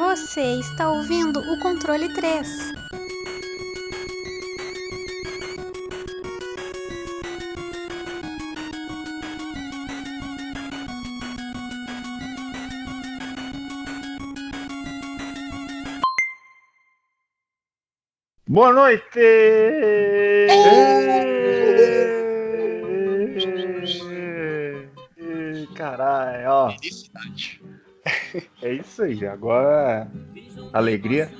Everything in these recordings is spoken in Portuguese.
Você está ouvindo o Controle 3. Boa noite! Caralho, ó. É isso aí, agora alegria.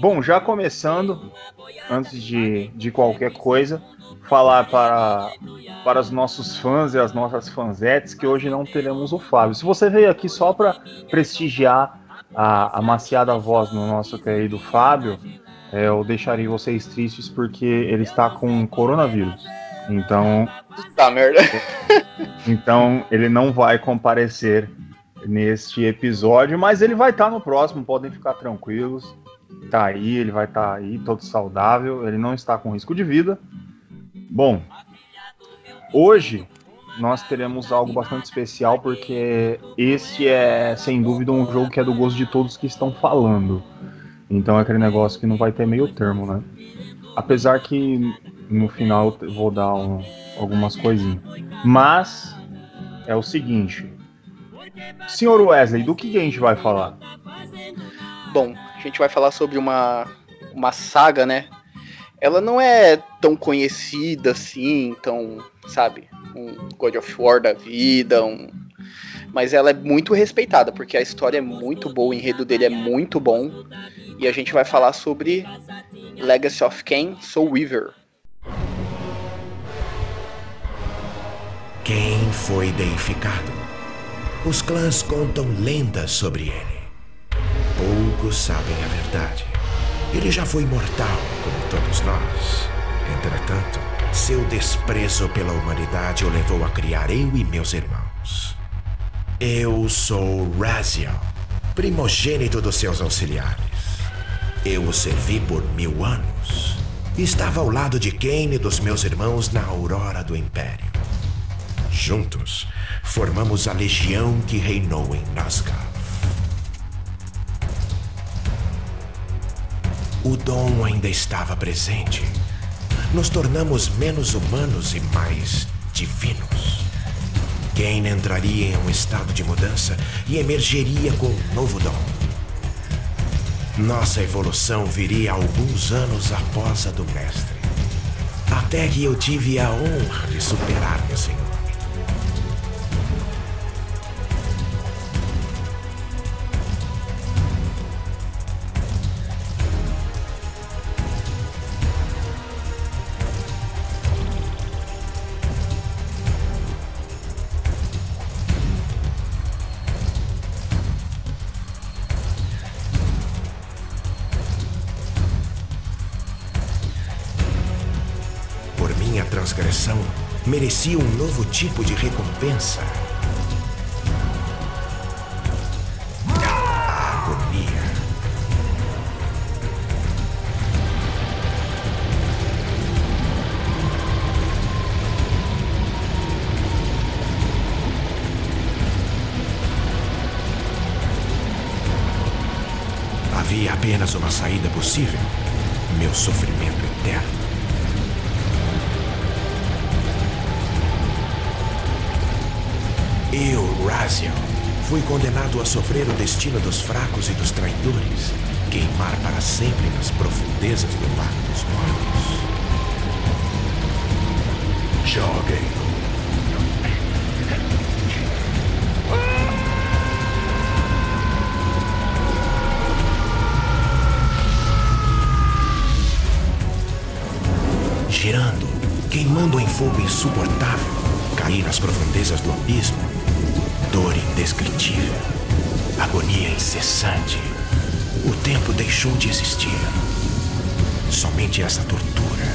Bom, já começando, antes de qualquer coisa, falar para os nossos fãs e as nossas fanzetes que hoje não teremos o Fábio. Se você veio aqui só para prestigiar a maciada voz do nosso querido Fábio, eu deixaria vocês tristes porque ele está com coronavírus. Então... Tá, merda. Então ele não vai comparecer neste episódio, mas ele vai estar no próximo, podem ficar tranquilos. Tá aí, ele vai estar aí, todo saudável, ele não está com risco de vida. Bom, hoje nós teremos algo bastante especial, porque este é, sem dúvida, um jogo que é do gosto de todos que estão falando. Então é aquele negócio que não vai ter meio termo, né? Apesar que no final eu vou dar algumas coisinhas. Mas é o seguinte... Senhor Wesley, do que a gente vai falar? Bom, a gente vai falar sobre uma saga, né? Ela não é tão conhecida assim, tão, sabe? Um God of War da vida, mas ela é muito respeitada, porque a história é muito boa, o enredo dele é muito bom. E a gente vai falar sobre Legacy of Kain, Soul Reaver. Kain foi deificado. Os clãs contam lendas sobre ele. Poucos sabem a verdade. Ele já foi mortal, como todos nós. Entretanto, seu desprezo pela humanidade o levou a criar eu e meus irmãos. Eu sou Raziel, primogênito dos seus auxiliares. Eu o servi por 1000 anos. Estava ao lado de Kain e dos meus irmãos na aurora do Império. Juntos, formamos a legião que reinou em Nosgoth. O dom ainda estava presente. Nos tornamos menos humanos e mais divinos. Kain entraria em um estado de mudança e emergeria com um novo dom. Nossa evolução viria alguns anos após a do mestre. Até que eu tive a honra de superar meu senhor. Merecia um novo tipo de recompensa. A agonia. Havia apenas uma saída possível: meu sofrimento eterno. Eu, Raziel, fui condenado a sofrer o destino dos fracos e dos traidores, queimar para sempre nas profundezas do Lago dos Mortos. Joguem. Girando, queimando em fogo insuportável, caí nas profundezas do abismo. Dor indescritível, agonia incessante. O tempo deixou de existir. Somente essa tortura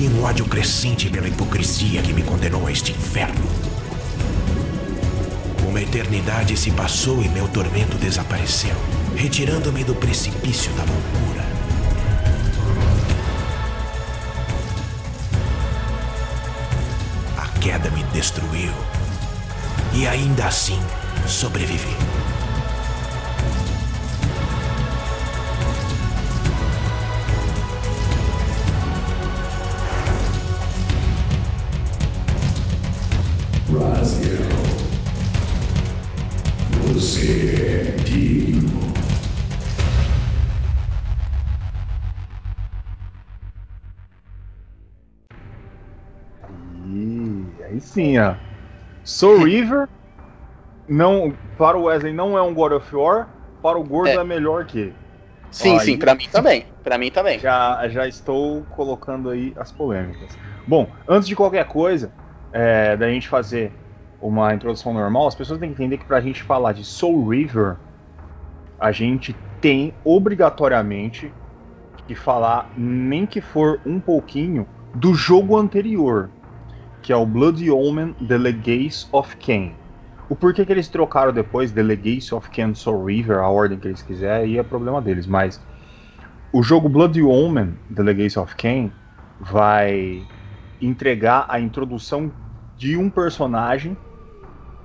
e um ódio crescente pela hipocrisia que me condenou a este inferno. Uma eternidade se passou e meu tormento desapareceu, retirando-me do precipício da loucura. A queda me destruiu. E ainda assim, sobrevivi. Aí sim, ó. Soul Reaver, não, para o Wesley não é um God of War, para o Gordo é melhor que ele. Sim, ó, sim, aí... para mim também. Pra mim também. Já estou colocando aí as polêmicas. Bom, antes de qualquer coisa, da gente fazer uma introdução normal, as pessoas têm que entender que pra gente falar de Soul Reaver, a gente tem obrigatoriamente que falar, nem que for um pouquinho, do jogo anterior, que é o Blood Omen, The Legacy of Kain. O porquê que eles trocaram depois The Legacy of Kain, Soul Reaver, a ordem que eles quiserem, aí é problema deles, mas o jogo Blood Omen, The Legacy of Kain, vai entregar a introdução de um personagem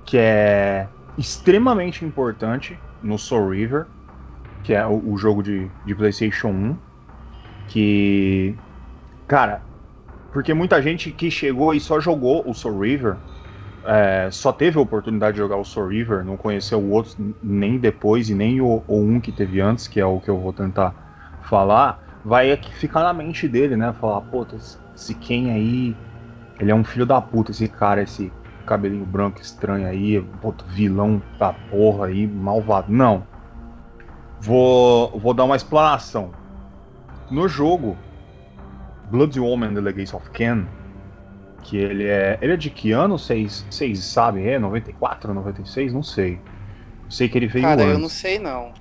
que é extremamente importante no Soul Reaver, que é o jogo de PlayStation 1, que, cara, porque muita gente que chegou e só jogou o Soul Reaver, só teve a oportunidade de jogar o Soul Reaver, não conheceu o outro nem depois e nem o um que teve antes, que é o que eu vou tentar falar, vai ficar na mente dele, né, falar, pô, esse Ken aí, ele é um filho da puta, esse cara, esse cabelinho branco estranho aí, puto vilão da porra aí, malvado. Não. Vou dar uma explanação. No jogo Blood Omen The Legacy of Kain, que ele é de que ano? Vocês sabem? É 94, 96? Não sei. Sei que ele veio antes. Cara, eu não sei não.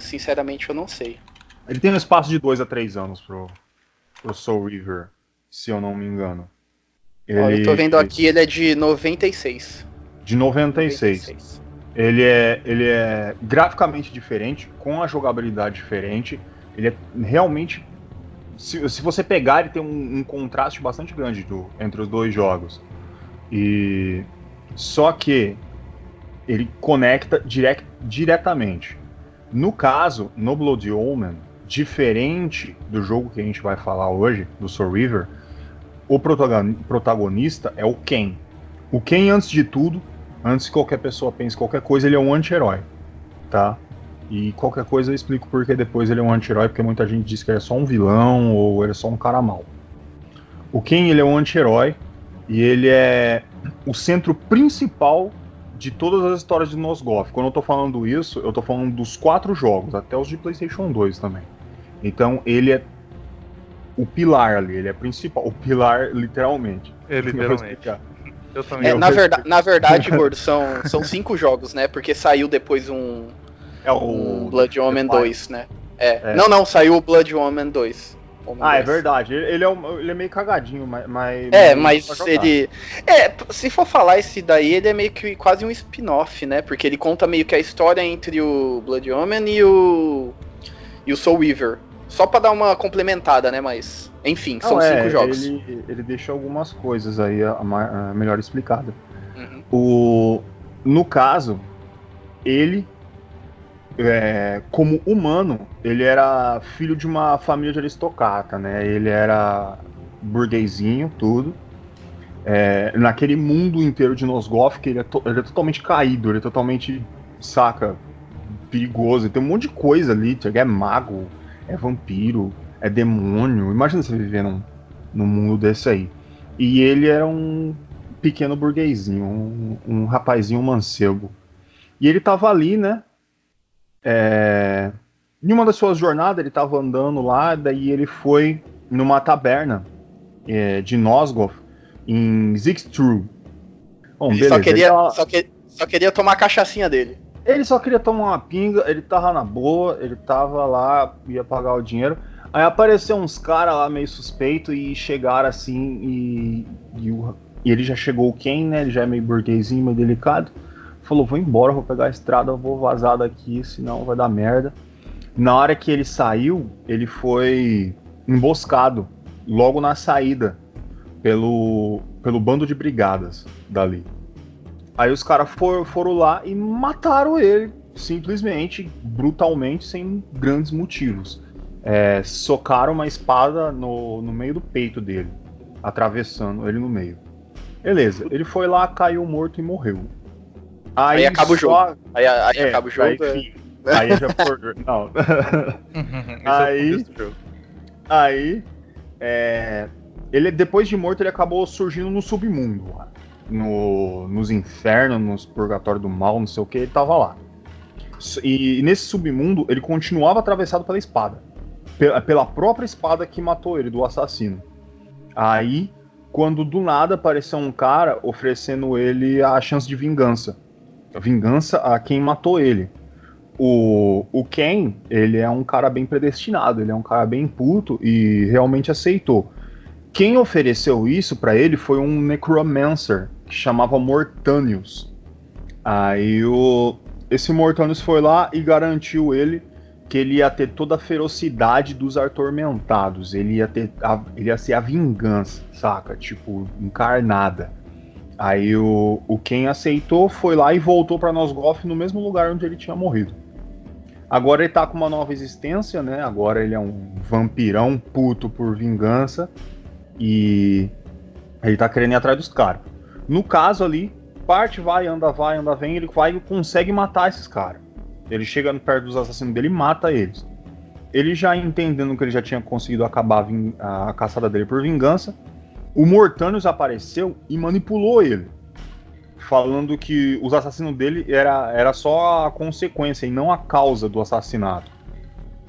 Sinceramente, eu não sei. Ele tem um espaço de 2 a 3 anos pro Soul Reaver, se eu não me engano. Ó, eu tô vendo aqui, ele é de 96. De 96. Ele é graficamente diferente, com a jogabilidade diferente. Ele é realmente... Se você pegar, ele tem um contraste bastante grande entre os dois jogos. E só que ele conecta diretamente. No caso, no Blood Omen, diferente do jogo que a gente vai falar hoje, do Soul Reaver, o protagonista é o Kain. O Kain, antes de tudo, antes que qualquer pessoa pense qualquer coisa, ele é um anti-herói, tá? E qualquer coisa eu explico porque depois ele é um anti-herói, porque muita gente diz que ele é só um vilão ou ele é só um cara mau. O Kain, ele é um anti-herói e ele é o centro principal de todas as histórias de Nosgoth. Quando eu tô falando isso, eu tô falando dos 4 jogos, até os de PlayStation 2 também. Então ele é o pilar ali, ele é principal, o pilar literalmente. É literalmente. Eu também. Na verdade, Gordo, são 5 jogos, né? Porque saiu depois um... É o Blood Omen 2, né? Não, saiu o Blood Omen 2. É verdade. Ele é meio cagadinho, mas... mas ele... se for falar esse daí, ele é meio que quase um spin-off, né? Porque ele conta meio que a história entre o Blood Omen e o Soul Reaver. Só pra dar uma complementada, né? Mas, enfim, são 5 jogos. Ele deixa algumas coisas aí melhor explicadas. Uhum. No caso, ele... como humano, ele era filho de uma família de aristocrata, né? Ele era burguesinho, tudo. Naquele mundo inteiro de Nosgoth, que ele é totalmente caído, ele é totalmente, saca, perigoso. Tem um monte de coisa ali, é mago, é vampiro, é demônio. Imagina você viver num mundo desse aí. E ele era um pequeno burguesinho, um rapazinho mancebo. E ele tava ali, né? Em uma das suas jornadas ele estava andando lá, daí ele foi numa taberna de Nosgoth em Zixtru. Bom, ele beleza, só queria tomar a cachaçinha dele. Ele só queria tomar uma pinga, ele tava na boa, ele tava lá, ia pagar o dinheiro. Aí apareceu uns caras lá meio suspeito e chegaram assim e ele já chegou quem, né? Ele já é meio burguesinho, meio delicado. Falou, vou embora, vou pegar a estrada, vou vazar daqui, senão vai dar merda. Na hora que ele saiu, ele foi emboscado, logo na saída, pelo bando de brigadas dali. Aí os caras foram lá e mataram ele, simplesmente, brutalmente, sem grandes motivos. Socaram uma espada no meio do peito dele, atravessando ele no meio. Beleza, ele foi lá, caiu morto e morreu. Aí acaba o jogo. Aí acaba o jogo. Aí já foi. Não. Aí. Ele, depois de morto, ele acabou surgindo no submundo, lá. Nos infernos, nos purgatórios do mal, não sei o que, ele tava lá. E nesse submundo, ele continuava atravessado pela espada. Pela própria espada que matou ele, do assassino. Aí, quando do nada apareceu um cara oferecendo ele a chance de vingança. Vingança a quem matou ele. O Ken, ele é um cara bem predestinado, ele é um cara bem puto e realmente aceitou. Quem ofereceu isso pra ele foi um necromancer que chamava Mortanius. Aí esse Mortanius foi lá e garantiu ele que ele ia ter toda a ferocidade dos atormentados, ele ia ser a vingança, saca? Tipo, encarnada. Aí o Ken aceitou, foi lá e voltou pra Nosgoth no mesmo lugar onde ele tinha morrido. Agora ele tá com uma nova existência, né? Agora ele é um vampirão puto por vingança e ele tá querendo ir atrás dos caras. No caso ali, parte vai, anda, vem, ele vai e consegue matar esses caras. Ele chega perto dos assassinos dele e mata eles. Ele já entendendo que ele já tinha conseguido acabar a caçada dele por vingança, o Mortanius apareceu e manipulou ele, falando que os assassinos dele era só a consequência e não a causa do assassinato.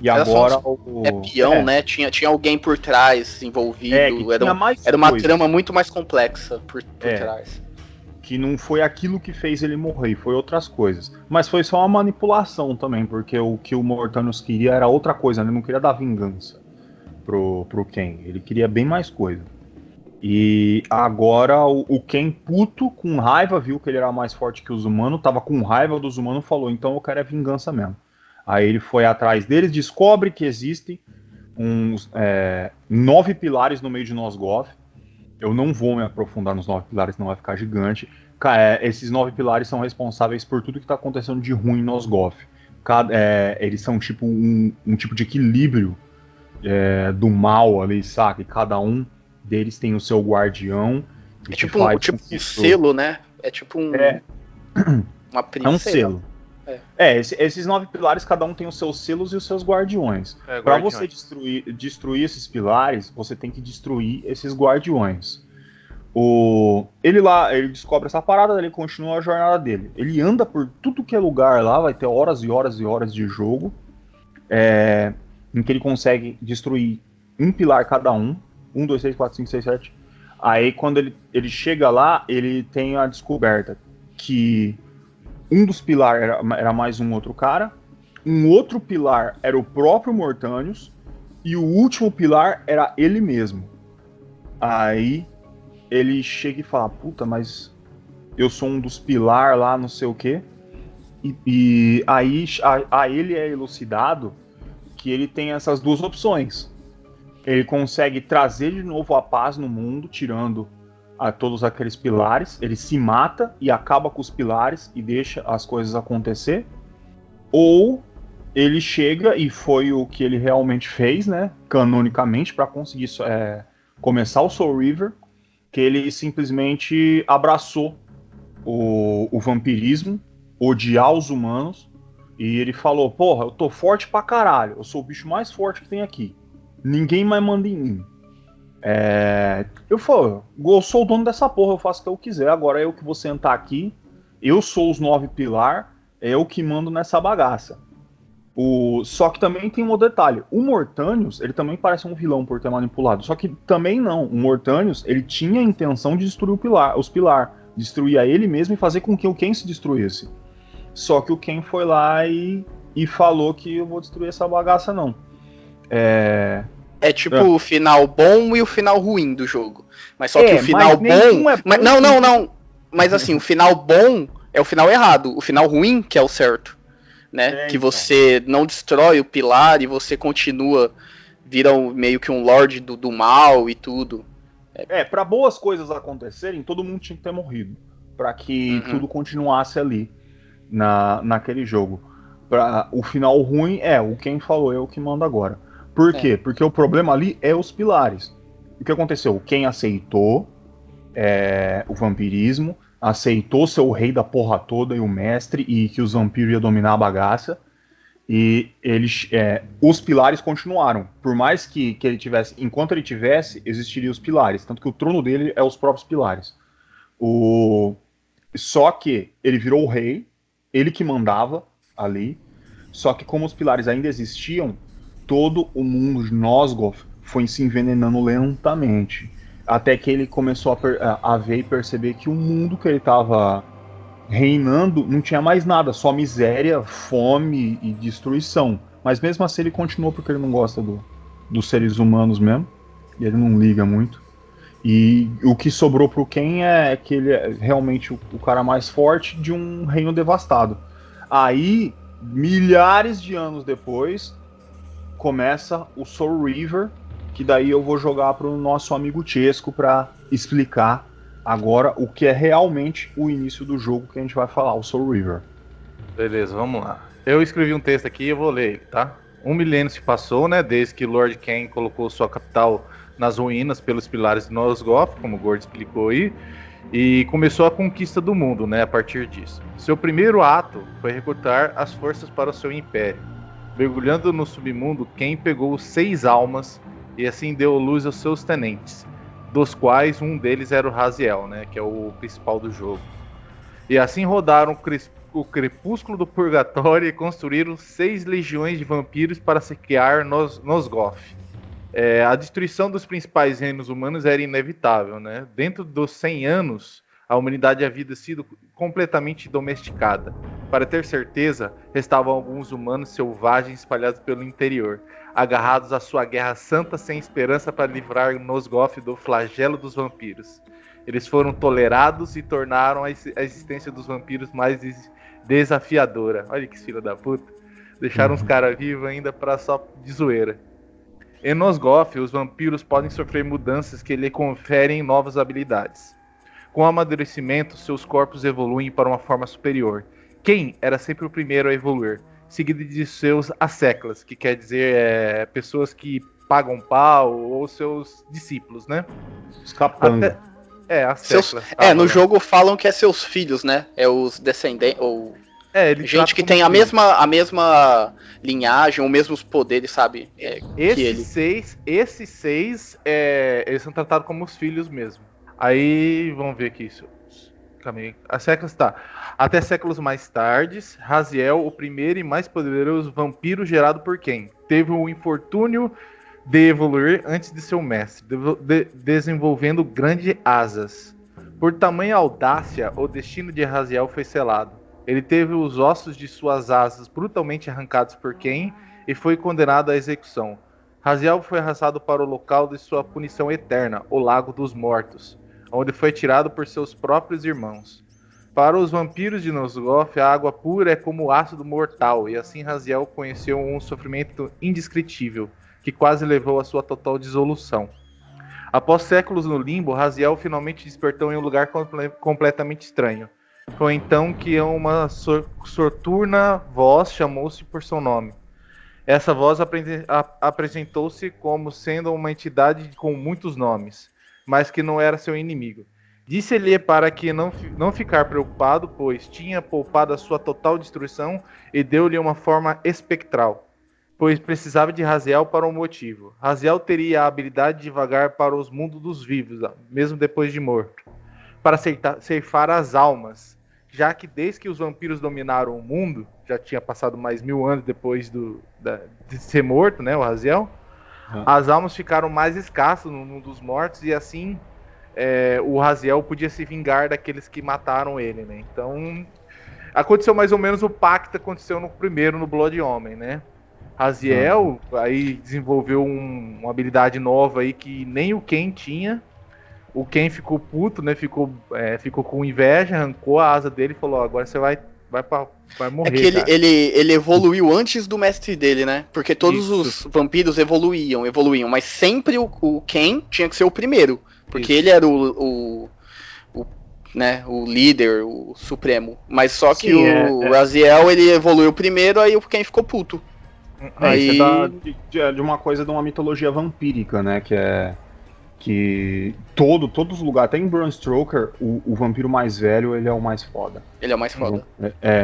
E era agora um... É peão, né? Tinha alguém por trás envolvido. Era uma trama muito mais complexa por trás. Que não foi aquilo que fez ele morrer, foi outras coisas. Mas foi só uma manipulação também, porque o que o Mortanius queria era outra coisa, ele não queria dar vingança pro Ken, ele queria bem mais coisa. E agora o Ken puto, com raiva, viu que ele era mais forte que os humanos, tava com raiva dos humanos, falou, então eu quero é vingança mesmo. Aí ele foi atrás deles, descobre que existem uns 9 pilares no meio de Nosgoth. Eu não vou me aprofundar nos 9 pilares, não vai ficar gigante. Esses 9 pilares são responsáveis por tudo que está acontecendo de ruim em Nosgoth. Eles são tipo um tipo de equilíbrio do mal ali, saca? E cada um deles tem o seu guardião. É tipo um selo, né? É tipo uma prisão. É um selo. Esses 9 pilares, cada um tem os seus selos e os seus guardiões. Para você destruir esses pilares, você tem que destruir esses guardiões. Ele descobre essa parada, ele continua a jornada dele. Ele anda por tudo que é lugar lá, vai ter horas e horas e horas de jogo, em que ele consegue destruir um pilar cada um. 1, 2, 3, 4, 5, 6, 7. Aí quando ele chega lá, ele tem a descoberta que um dos pilares era mais um outro cara, um outro pilar era o próprio Mortanius e o último pilar era ele mesmo. Aí ele chega e fala, puta, mas eu sou um dos pilares lá, não sei o quê. E aí a ele é elucidado que ele tem essas duas opções. Ele consegue trazer de novo a paz no mundo, tirando a todos aqueles pilares, ele se mata e acaba com os pilares e deixa as coisas acontecer, ou ele chega, e foi o que ele realmente fez, né, canonicamente, para conseguir começar o Soul Reaver, que ele simplesmente abraçou o vampirismo, odiar os humanos, e ele falou, porra, eu tô forte pra caralho, eu sou o bicho mais forte que tem aqui, ninguém mais manda em mim. Eu sou o dono dessa porra, eu faço o que eu quiser, agora eu que vou sentar aqui, eu sou os 9 pilar, eu que mando nessa bagaça. Só que também tem um outro detalhe, o Mortanius, ele também parece um vilão por ter manipulado, só que também não, o Mortanius, ele tinha a intenção de destruir os pilar, destruir a ele mesmo e fazer com que o Ken se destruísse. Só que o Ken foi lá e falou que eu vou destruir essa bagaça não. É tipo o final bom e o final ruim do jogo. Mas só que o final bom... Mas, não. Mas assim, o final bom é o final errado. O final ruim que é o certo. Né? Que você não destrói o pilar e você continua... Vira meio que um lorde do mal e tudo. Pra boas coisas acontecerem, todo mundo tinha que ter morrido. Pra que tudo continuasse ali. Naquele jogo. O final ruim o quem falou é o que manda agora. Por quê? Porque o problema ali é os pilares. O que aconteceu? Quem aceitou o vampirismo, aceitou ser o rei da porra toda e o mestre, e que os vampiros iam dominar a bagaça, E eles, os pilares continuaram. Por mais que ele tivesse, enquanto ele tivesse, existiriam os pilares. Tanto que o trono dele é os próprios pilares. Só que ele virou o rei, ele que mandava ali. Só que como os pilares ainda existiam, todo o mundo de Nosgoth foi se envenenando lentamente. Até que ele começou a ver e perceber que o mundo que ele estava reinando não tinha mais nada, só miséria, fome e destruição. Mas mesmo assim ele continuou, porque ele não gosta dos seres humanos mesmo, e ele não liga muito. E o que sobrou pro Ken é que ele é realmente o cara mais forte de um reino devastado. Aí, milhares de anos depois, começa o Soul Reaver, que daí eu vou jogar pro nosso amigo Chesco para explicar agora o que é realmente o início do jogo que a gente vai falar, o Soul Reaver. Beleza, vamos lá. Eu escrevi um texto aqui e eu vou ler ele, tá? 1 milênio se passou, né, desde que Lord Kain colocou sua capital nas ruínas pelos pilares de Nosgoth, como o Gord explicou aí, e começou a conquista do mundo, né, a partir disso. Seu primeiro ato foi recrutar as forças para o seu império. Mergulhando no submundo, Kain pegou 6 almas e assim deu luz aos seus tenentes, dos quais um deles era o Raziel, né, que é o principal do jogo. E assim rodaram o crepúsculo do purgatório e construíram 6 legiões de vampiros para se criar Nosgoth. A destruição dos principais reinos humanos era inevitável, né? Dentro dos 100 anos, a humanidade havia sido completamente domesticada. Para ter certeza, restavam alguns humanos selvagens espalhados pelo interior, agarrados à sua guerra santa sem esperança para livrar Nosgoth do flagelo dos vampiros. Eles foram tolerados e tornaram a existência dos vampiros mais desafiadora. Olha que filha da puta. Deixaram os caras vivos ainda para só de zoeira. Em Nosgoth, os vampiros podem sofrer mudanças que lhe conferem novas habilidades. Com o amadurecimento, seus corpos evoluem para uma forma superior. Kain era sempre o primeiro a evoluir, seguido de seus asseclas, que quer dizer pessoas que pagam pau, ou seus discípulos, né? Os capangas. No jogo falam que é seus filhos, né? É os descendentes, ou gente que tem a mesma linhagem, os mesmos poderes, sabe? Esses seis, eles são tratados como os filhos mesmo. Aí, vamos ver aqui isso. As séculos, tá. Até séculos mais tardes, Raziel, o primeiro e mais poderoso vampiro gerado por Kain, teve o infortúnio de evoluir antes de seu mestre, desenvolvendo grandes asas. Por tamanha audácia, o destino de Raziel foi selado. Ele teve os ossos de suas asas brutalmente arrancados por Kain e foi condenado à execução. Raziel foi arrastado para o local de sua punição eterna, o Lago dos Mortos, onde foi tirado por seus próprios irmãos. Para os vampiros de Nosgoth, a água pura é como ácido mortal, e assim Raziel conheceu um sofrimento indescritível, que quase levou à sua total dissolução. Após séculos no limbo, Raziel finalmente despertou em um lugar completamente estranho. Foi então que uma soturna voz chamou-se por seu nome. Essa voz apresentou-se como sendo uma entidade com muitos nomes, mas que não era seu inimigo. Disse-lhe para que não ficar preocupado, pois tinha poupado a sua total destruição, e deu-lhe uma forma espectral, pois precisava de Raziel para um motivo. Raziel teria a habilidade de vagar para os mundos dos vivos, mesmo depois de morto, para ceifar as almas, já que desde que os vampiros dominaram o mundo, já tinha passado mais 1000 anos depois de ser morto, né, o Raziel. As almas ficaram mais escassas no mundo dos mortos, e assim o Raziel podia se vingar daqueles que mataram ele, né? Então, aconteceu mais ou menos o pacto que aconteceu no Blood Omen, né? Raziel aí desenvolveu uma habilidade nova aí que nem o Kain tinha. O Kain ficou puto, né? Ficou com inveja, arrancou a asa dele e falou: agora você vai morrer. É que ele evoluiu antes do mestre dele, né? Porque todos os vampiros evoluíam, mas sempre o Kain tinha que ser o primeiro, porque ele era o líder, o supremo. Mas só que Raziel, ele evoluiu primeiro, aí o Kain ficou puto. Aí... Isso é de uma coisa de uma mitologia vampírica, né? Que é Que todos os lugares, até em Bram Stoker, o vampiro mais velho, ele é o mais foda. Ele é o mais foda.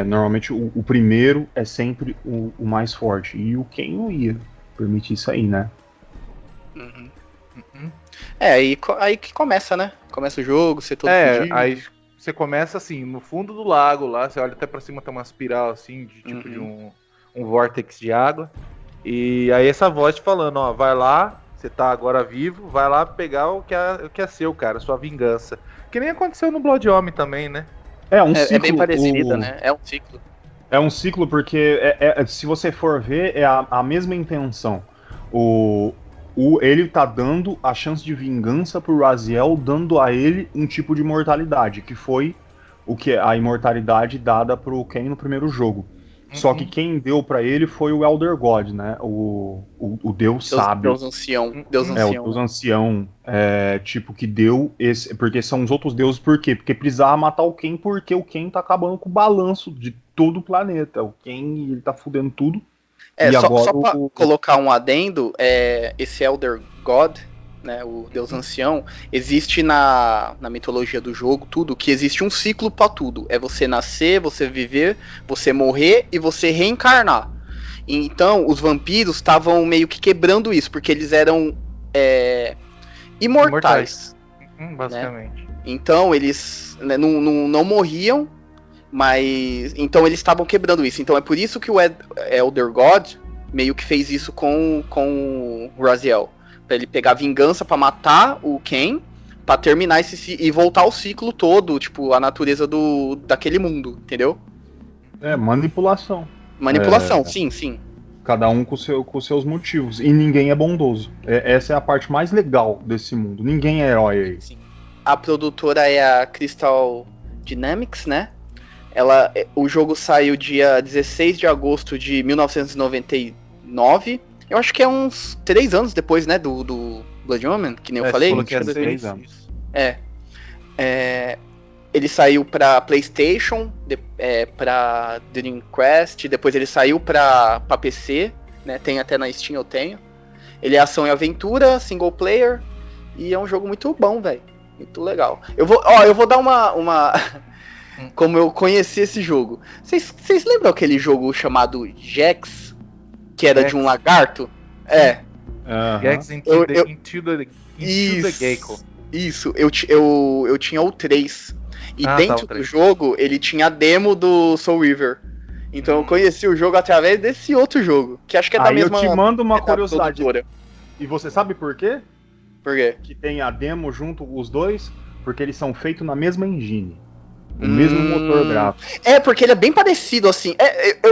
Normalmente o primeiro é sempre o mais forte. E o Ken não ia permitir isso aí, né? Uhum. Uhum. Aí que começa, né? Começa o jogo, você todo fugindo. Aí você começa assim, no fundo do lago lá, você olha até pra cima, tem uma espiral assim, de tipo de um vórtex de água. E aí essa voz te falando, ó, vai lá. Você tá agora vivo, vai lá pegar o que é seu, cara, sua vingança. Que nem aconteceu no Blood Omen também, né? É um ciclo. É bem parecido, né? É um ciclo. É um ciclo porque, se você for ver, é a mesma intenção. Ele tá dando a chance de vingança pro Raziel, dando a ele um tipo de imortalidade, que foi a imortalidade dada pro Kain no primeiro jogo. Só que quem deu pra ele foi o Elder God, né? O Deus sábio. Deus ancião. O Deus ancião. Tipo, que deu esse... Porque são os outros deuses, por quê? Porque precisava matar o Ken, porque o Ken tá acabando com o balanço de todo o planeta. O Ken, ele tá fudendo tudo. Só pra colocar um adendo, esse Elder God, né, o Deus ancião, existe na mitologia do jogo, tudo, que existe um ciclo pra tudo. É você nascer, você viver, você morrer e você reencarnar. Então, os vampiros estavam meio que quebrando isso, porque eles eram imortais. Basicamente. Né? Então, eles não morriam, mas... Então, eles estavam quebrando isso. Então, é por isso que o Elder God meio que fez isso com o Raziel. Pra ele pegar vingança pra matar o Ken, pra terminar esse e voltar o ciclo todo, tipo, a natureza daquele mundo, entendeu? Manipulação. Manipulação, sim. Cada um com seus motivos. E ninguém é bondoso. Essa é a parte mais legal desse mundo. Ninguém é herói aí. Sim. A produtora é a Crystal Dynamics, né? O jogo saiu dia 16 de agosto de 1999. Eu acho que é uns 3 anos depois, né, do Blood Omen, que nem eu falei. Tipo, 3 anos. Ele saiu pra PlayStation, pra Dreamcast, depois ele saiu pra PC, né, tem até na Steam, eu tenho. Ele é ação e aventura, single player, e é um jogo muito bom, velho. Muito legal. Eu vou dar uma... Como eu conheci esse jogo. Vocês lembram aquele jogo chamado Gex? Que era Gex. De um lagarto? Gex into the Gecko. Isso, eu tinha o 3. E dentro do jogo, ele tinha a demo do Soul Reaver. Então eu conheci o jogo através desse outro jogo. Que acho que é da mesma... Aí eu te mando uma curiosidade. Produtora. E você sabe por quê? Por quê? Que tem a demo junto, os dois, porque eles são feitos na mesma engine. O mesmo motor gráfico. Porque ele é bem parecido, assim.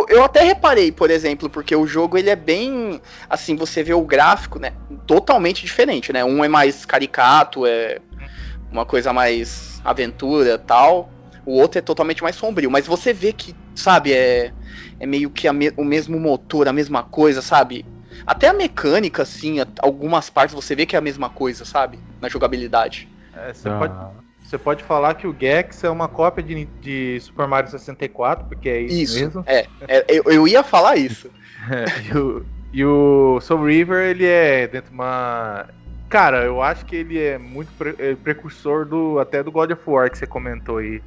Eu até reparei, por exemplo, porque o jogo, ele é bem... Assim, você vê o gráfico, né? Totalmente diferente, né? Um é mais caricato, é uma coisa mais aventura e tal. O outro é totalmente mais sombrio. Mas você vê que, sabe, é meio que o mesmo motor, a mesma coisa, sabe? Até a mecânica, assim, algumas partes você vê que é a mesma coisa, sabe? Na jogabilidade. Você pode falar que o Gex é uma cópia de Super Mario 64, porque é isso mesmo. Eu ia falar isso. E o Soul Reaver, ele é dentro de uma... Cara, eu acho que ele é muito precursor até do God of War que você comentou aí.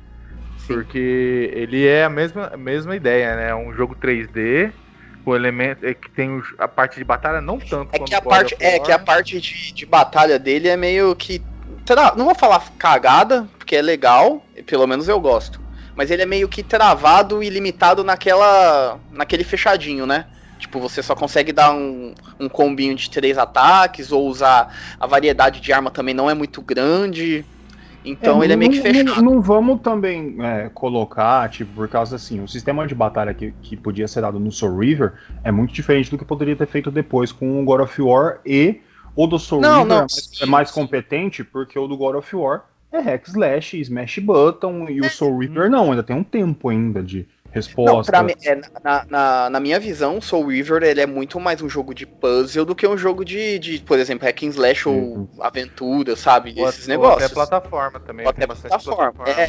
Sim. Porque ele é a mesma ideia, né? É um jogo 3D, o elemento que tem a parte de batalha não tanto quanto o God of War. É que a parte de batalha dele é meio que... Não vou falar cagada, porque é legal, pelo menos eu gosto. Mas ele é meio que travado e limitado naquele fechadinho, né? Tipo, você só consegue dar um combinho de 3 ataques, ou usar a variedade de arma também não é muito grande. Então ele é meio que fechado. Não vamos também colocar, tipo, por causa assim, o sistema de batalha que podia ser dado no Soul Reaver é muito diferente do que poderia ter feito depois com o God of War e... O do Soul Reaver é mais competente, porque o do God of War é hack slash, smash button, e o Soul Reaver não, ainda tem um tempo ainda de resposta. Na minha visão, o Soul Reaver, ele é muito mais um jogo de puzzle do que um jogo de por exemplo, hack and slash ou aventura, sabe? Esses negócios. Até plataforma também. Até plataforma. Plataforma.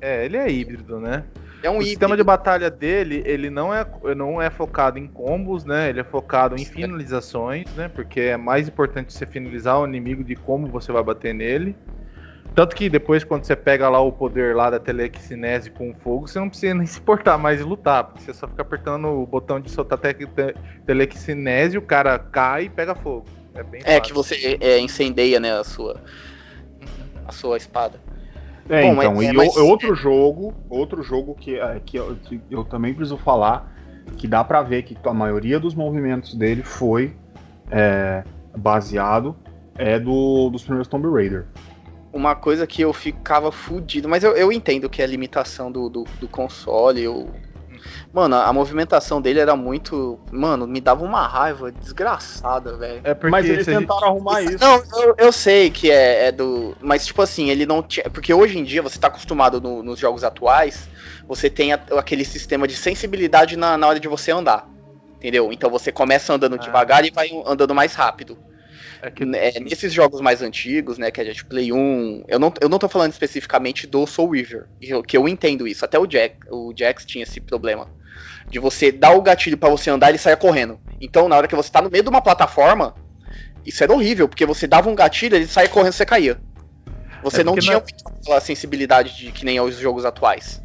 Ele é híbrido, né? É um o sistema de batalha dele, ele não é focado em combos, né? Ele é focado em finalizações, né? Porque é mais importante você finalizar o inimigo de como você vai bater nele. Tanto que depois, quando você pega lá o poder lá da telecinese com o fogo, você não precisa nem se importar mais de lutar, porque você só fica apertando o botão de soltar telecinese, o cara cai e pega fogo. É bem fácil. Que você incendeia, né, a sua espada. Bom, então, outro jogo que eu também preciso falar, que dá pra ver que a maioria dos movimentos dele foi baseado dos primeiros Tomb Raider. Uma coisa que eu ficava fudido, mas eu entendo que é a limitação do console, Mano, a movimentação dele era muito... Mano, me dava uma raiva desgraçada, velho. Mas eles tentaram arrumar isso. Não, eu sei que é do... Mas, tipo assim, ele não tinha... Porque hoje em dia, você tá acostumado nos jogos atuais, você tem aquele sistema de sensibilidade na hora de você andar. Entendeu? Então você começa andando devagar e vai andando mais rápido. Nesses jogos mais antigos, né, que a gente Play 1, eu não tô falando especificamente do Soul Reaver, que eu entendo isso, até o Gex tinha esse problema, de você dar o gatilho pra você andar e ele saia correndo. Então na hora que você tá no meio de uma plataforma, isso era horrível, porque você dava um gatilho, ele saia correndo e você caía. Você não tinha aquela sensibilidade que nem os jogos atuais.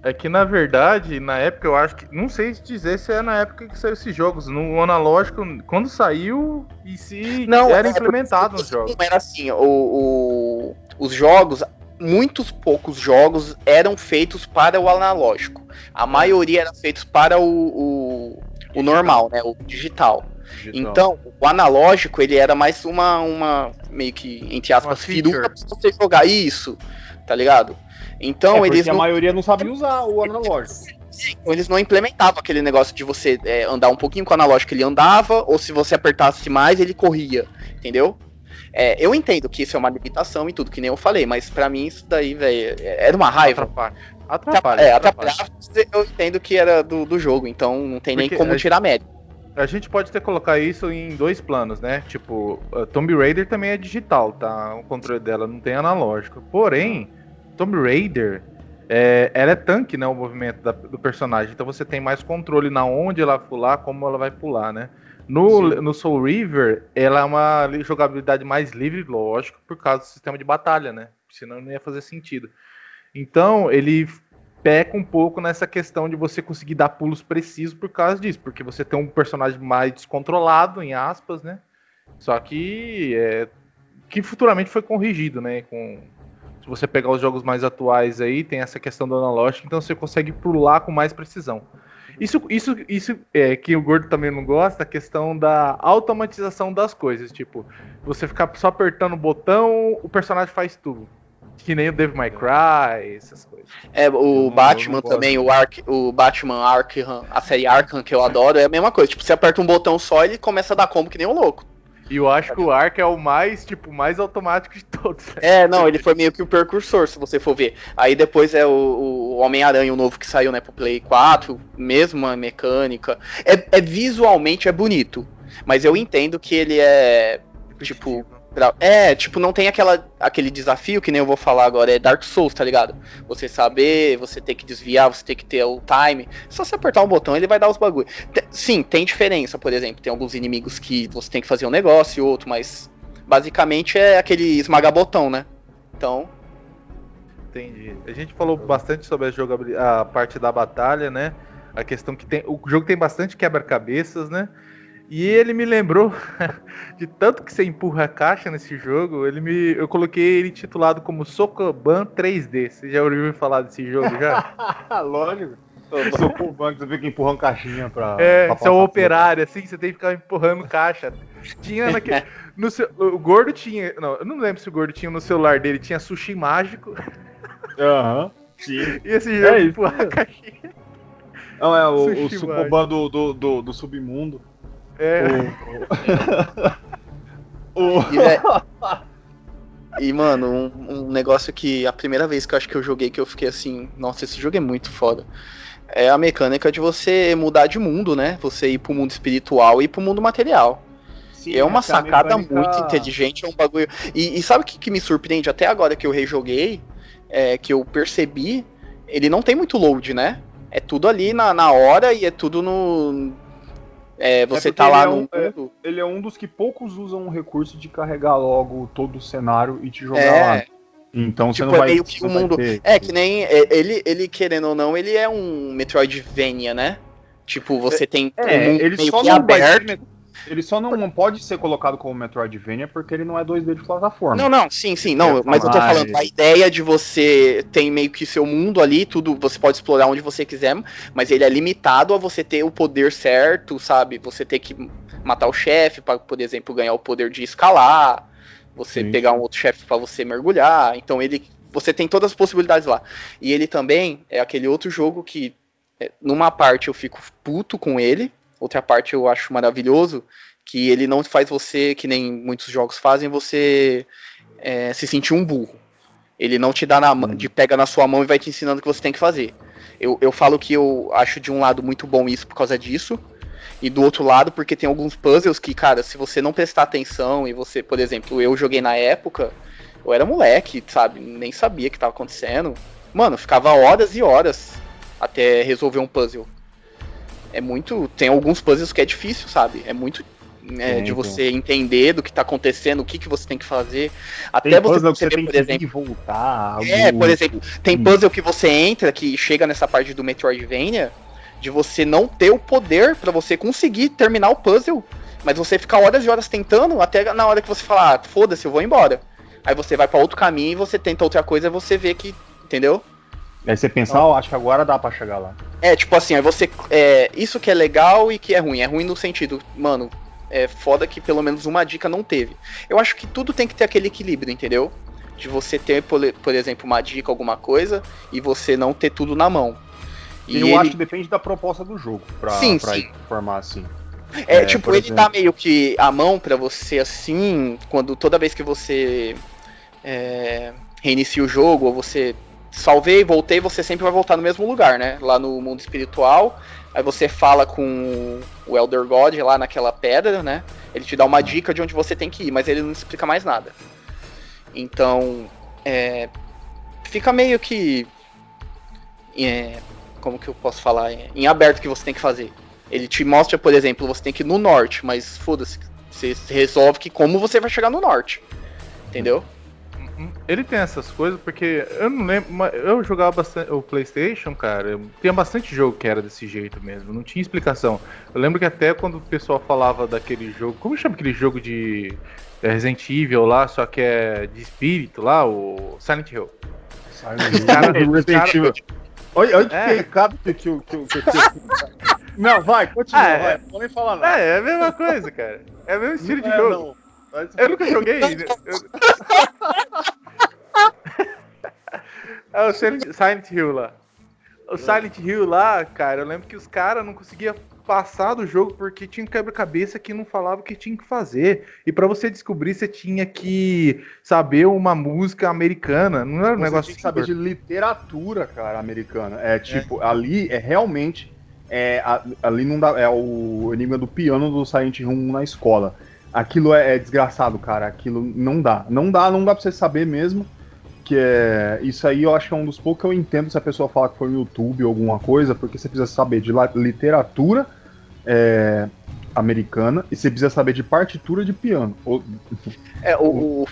É que na verdade, na época eu acho que... Não sei dizer se é na época que saiu esses jogos. No analógico, quando saiu e se não, era implementado nos jogos. Não, era assim, os jogos... Muitos poucos jogos eram feitos para o analógico. A maioria era feitos para o normal, né? O digital. Então, o analógico, ele era mais uma meio que, entre aspas, firuca pra você jogar. Isso, tá ligado? Então eles não... a maioria não sabia usar o analógico. Eles não implementavam aquele negócio de você andar um pouquinho com o analógico, ele andava, ou se você apertasse mais, ele corria, entendeu? Eu entendo que isso é uma limitação e tudo, que nem eu falei, mas pra mim isso daí, velho, era uma raiva. Atrapalha. Eu entendo que era do jogo, então não tem porque nem como tirar mérito. A gente pode ter que colocar isso em dois planos, né? Tipo, a Tomb Raider também é digital, tá? O controle dela não tem analógico, porém... Tomb Raider, ela é tanque, né, o movimento do personagem, então você tem mais controle na onde ela pular, como ela vai pular, né? No Soul Reaver, ela é uma jogabilidade mais livre, lógico, por causa do sistema de batalha, né? Senão não ia fazer sentido. Então, ele peca um pouco nessa questão de você conseguir dar pulos precisos por causa disso, porque você tem um personagem mais descontrolado, em aspas, né? Só que futuramente foi corrigido, né, Se você pegar os jogos mais atuais aí, tem essa questão do analógico, então você consegue pular com mais precisão. Isso é que o Gordo também não gosta, a questão da automatização das coisas, tipo, você ficar só apertando o botão, o personagem faz tudo. Que nem o Devil May Cry, essas coisas. Batman também, o Batman Arkham, a série Arkham que eu adoro, é a mesma coisa, tipo, você aperta um botão só e ele começa a dar combo que nem um louco. E eu acho que o Ark é o mais automático de todos. Ele foi meio que o precursor, se você for ver. Aí depois é o Homem-Aranha, o novo que saiu, né, pro Play 4, mesma mecânica. Visualmente é bonito, mas eu entendo que ele é, tipo... não tem aquele desafio, que nem eu vou falar agora, é Dark Souls, tá ligado? Você saber, você tem que desviar, você tem que ter o time. Só se apertar um botão, ele vai dar os bagulho. Sim, tem diferença, por exemplo, tem alguns inimigos que você tem que fazer um negócio e outro, mas basicamente é aquele esmaga-botão, né? Então... Entendi. A gente falou bastante sobre a parte da batalha, né? A questão que tem... O jogo tem bastante quebra-cabeças, né? E ele me lembrou, de tanto que você empurra a caixa nesse jogo, eu coloquei ele titulado como Sokoban 3D. Você já ouviu falar desse jogo, já? Lógico. Sokoban, que você fica empurrando caixinha pra... Você é um operário, assim, você tem que ficar empurrando caixa. Tinha naquele... O Gordo tinha... Não, eu não lembro se o Gordo tinha no celular dele, tinha Sushi Mágico. Aham, tinha. E esse jogo de empurrar a caixinha. Não, o Sokoban do submundo. E mano, um negócio que a primeira vez que eu acho que eu joguei, que eu fiquei assim, nossa, esse jogo é muito foda, é a mecânica de você mudar de mundo, né? Você ir pro mundo espiritual e ir pro mundo material. Sim, é uma sacada muito inteligente, é um bagulho. E sabe o que me surpreende até agora que eu rejoguei? Que eu percebi ele não tem muito load, né? É tudo ali na hora e é tudo no... É, você tá lá no mundo. Ele é um dos que poucos usam o recurso de carregar logo todo o cenário e te jogar lá. Então tipo, você não vai... Meio que o mundo... É, que nem... Ele, querendo ou não, ele é um Metroidvania, né? Tipo, você tem um mundo meio que aberto. Ele só não pode ser colocado como Metroidvania porque ele não é 2D de plataforma. Não, sim, não, mas eu tô falando, a ideia de você tem meio que seu mundo ali, tudo, você pode explorar onde você quiser, mas ele é limitado a você ter o poder certo, sabe? Você ter que matar o chefe pra, por exemplo, ganhar o poder de escalar, você pegar um outro chefe pra você mergulhar, então você tem todas as possibilidades lá. E ele também é aquele outro jogo que, numa parte eu fico puto com ele, outra parte eu acho maravilhoso, que ele não faz você, que nem muitos jogos fazem, você se sentir um burro. Ele não te dá pega na sua mão e vai te ensinando o que você tem que fazer. Eu falo que eu acho de um lado muito bom isso por causa disso, e do outro lado porque tem alguns puzzles que, cara, se você não prestar atenção e você, por exemplo, eu joguei na época, eu era moleque, sabe, nem sabia o que estava acontecendo. Mano, ficava horas e horas até resolver um puzzle. É muito... Tem alguns puzzles que é difícil, sabe? É muito de você entender do que tá acontecendo, o que você tem que fazer. Até tem você perceber, que você tem, por exemplo... voltar, por exemplo, tem puzzle que você entra, que chega nessa parte do Metroidvania, de você não ter o poder pra você conseguir terminar o puzzle, mas você fica horas e horas tentando, até na hora que você fala, foda-se, eu vou embora. Aí você vai pra outro caminho e você tenta outra coisa e você vê que... Entendeu? Aí você pensar, acho que agora dá pra chegar lá. É, tipo assim, aí você... isso que é legal e que é ruim. É ruim no sentido, mano, é foda que pelo menos uma dica não teve. Eu acho que tudo tem que ter aquele equilíbrio, entendeu? De você ter, por exemplo, uma dica, alguma coisa, e você não ter tudo na mão. E eu acho que depende da proposta do jogo, pra formar assim. Tipo, ele dá meio que a mão pra você, assim, quando toda vez que você reinicia o jogo, ou você... Salvei, voltei, você sempre vai voltar no mesmo lugar, né? Lá no mundo espiritual. Aí você fala com o Elder God lá naquela pedra, né? Ele te dá uma dica de onde você tem que ir, mas ele não explica mais nada. Então, fica meio que... como que eu posso falar? Em aberto o que você tem que fazer. Ele te mostra, por exemplo, você tem que ir no norte, mas foda-se, você resolve que como você vai chegar no norte. Entendeu? Ele tem essas coisas porque eu não lembro, mas eu jogava bastante o PlayStation, cara. Tinha bastante jogo que era desse jeito mesmo, não tinha explicação. Eu lembro que até quando o pessoal falava daquele jogo, como chama aquele jogo de Resident Evil lá, só que é de espírito lá, o Silent Hill. Silent Hill. Olha que cabe que não, vai, continua, vai. Não vou nem falar nada. É a mesma coisa, cara. É o mesmo estilo de jogo. Não. Eu nunca joguei. É o Silent Hill lá. O Silent Hill lá, cara, eu lembro que os caras não conseguiam passar do jogo porque tinha um quebra-cabeça que não falava o que tinha que fazer. E pra você descobrir, você tinha que saber uma música americana. Não era um negócio de saber de literatura, cara, americana. É tipo, ali é realmente. Ali não dá. É o enigma do piano do Silent Hill na escola. Aquilo é desgraçado, cara. Aquilo não dá. Não dá pra você saber mesmo. Que isso aí eu acho que é um dos poucos que eu entendo se a pessoa fala que foi no YouTube ou alguma coisa, porque você precisa saber de literatura americana e você precisa saber de partitura de piano. O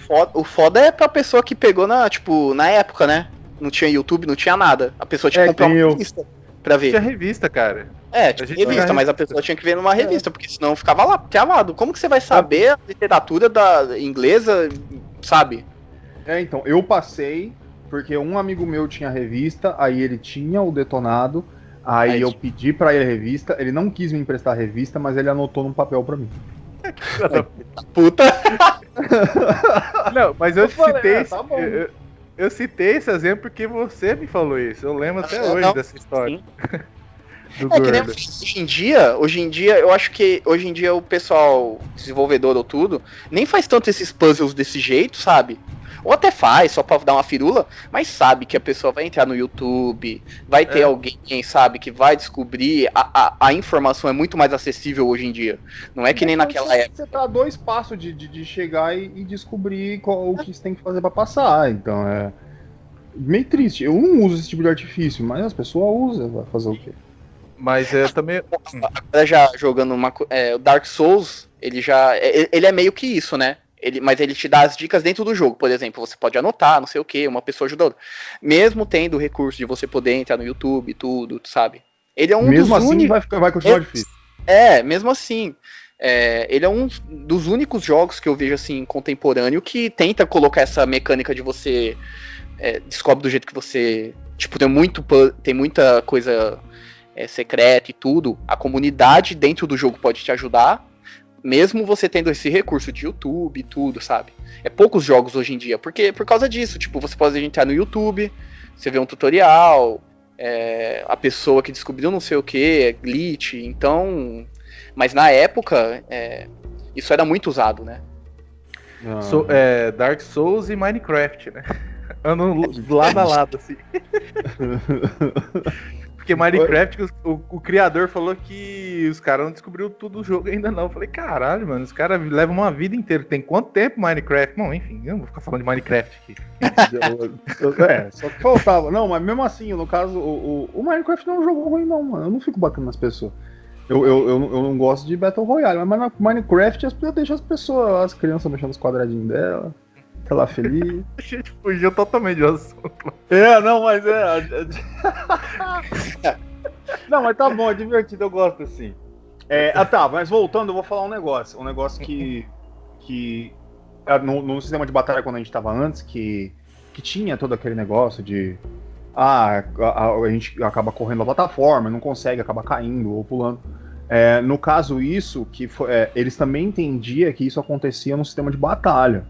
foda é pra pessoa que pegou na época, né? Não tinha YouTube, não tinha nada. A pessoa tinha que comprar uma revista pra ver. Tinha revista, cara. Revista, mas a pessoa tinha que ver numa revista, porque senão ficava lá travado. Como que você vai saber a literatura da inglesa, sabe? Então, eu passei, porque um amigo meu tinha revista, aí ele tinha o detonado, aí eu pedi pra ele a revista, ele não quis me emprestar a revista, mas ele anotou num papel pra mim. Puta! Não, mas eu falei, citei... tá bom. Eu citei esse exemplo porque você me falou isso, eu lembro até hoje dessa história. Que nem hoje em dia, eu acho que hoje em dia o pessoal desenvolvedor ou tudo, nem faz tanto esses puzzles desse jeito, sabe? Ou até faz, só pra dar uma firula, mas sabe que a pessoa vai entrar no YouTube, vai ter alguém, quem sabe, que vai descobrir, a informação é muito mais acessível hoje em dia, não é que nem naquela época. Você tá a dois passos de chegar e descobrir o que você tem que fazer pra passar, então meio triste. Eu não uso esse tipo de artifício, mas as pessoas usam, vai fazer o quê? Mas é também... Agora já jogando uma, o Dark Souls, ele já... Ele é meio que isso, né? Mas ele te dá as dicas dentro do jogo. Por exemplo, você pode anotar, não sei o quê, uma pessoa ajudando. Mesmo tendo o recurso de você poder entrar no YouTube e tudo, sabe? Ele é um mesmo dos assim únicos... vai continuar difícil. É, mesmo assim... ele é um dos únicos jogos que eu vejo assim contemporâneo que tenta colocar essa mecânica de você descobre do jeito que você tipo tem muita coisa secreta e tudo. A comunidade dentro do jogo pode te ajudar, mesmo você tendo esse recurso de YouTube e tudo, sabe? Poucos jogos hoje em dia, porque por causa disso, tipo, você pode entrar no YouTube, você vê um tutorial, a pessoa que descobriu não sei o que, glitch, então. Mas na época, isso era muito usado, né? Dark Souls e Minecraft, né? Andam lado a lado, assim. Porque Minecraft, o criador falou que os caras não descobriram tudo do jogo ainda não. Eu falei, caralho, mano, os caras levam uma vida inteira. Tem quanto tempo Minecraft? Bom, enfim, eu não vou ficar falando de Minecraft aqui. Só que faltava. Não, mas mesmo assim, no caso, o Minecraft não é um jogo ruim, não, mano. Eu não fico batendo nas pessoas. Eu não gosto de Battle Royale, mas na Minecraft eu deixo as pessoas, as crianças mexendo nos quadradinhos dela, tá lá feliz. A gente fugiu totalmente do assunto. Não, mas tá bom, é divertido, eu gosto assim. Mas voltando, eu vou falar um negócio que no sistema de batalha quando a gente tava antes, que tinha todo aquele negócio de... a gente acaba correndo na plataforma, não consegue, acaba caindo ou pulando. No caso, isso, que foi, eles também entendiam que isso acontecia no sistema de batalha.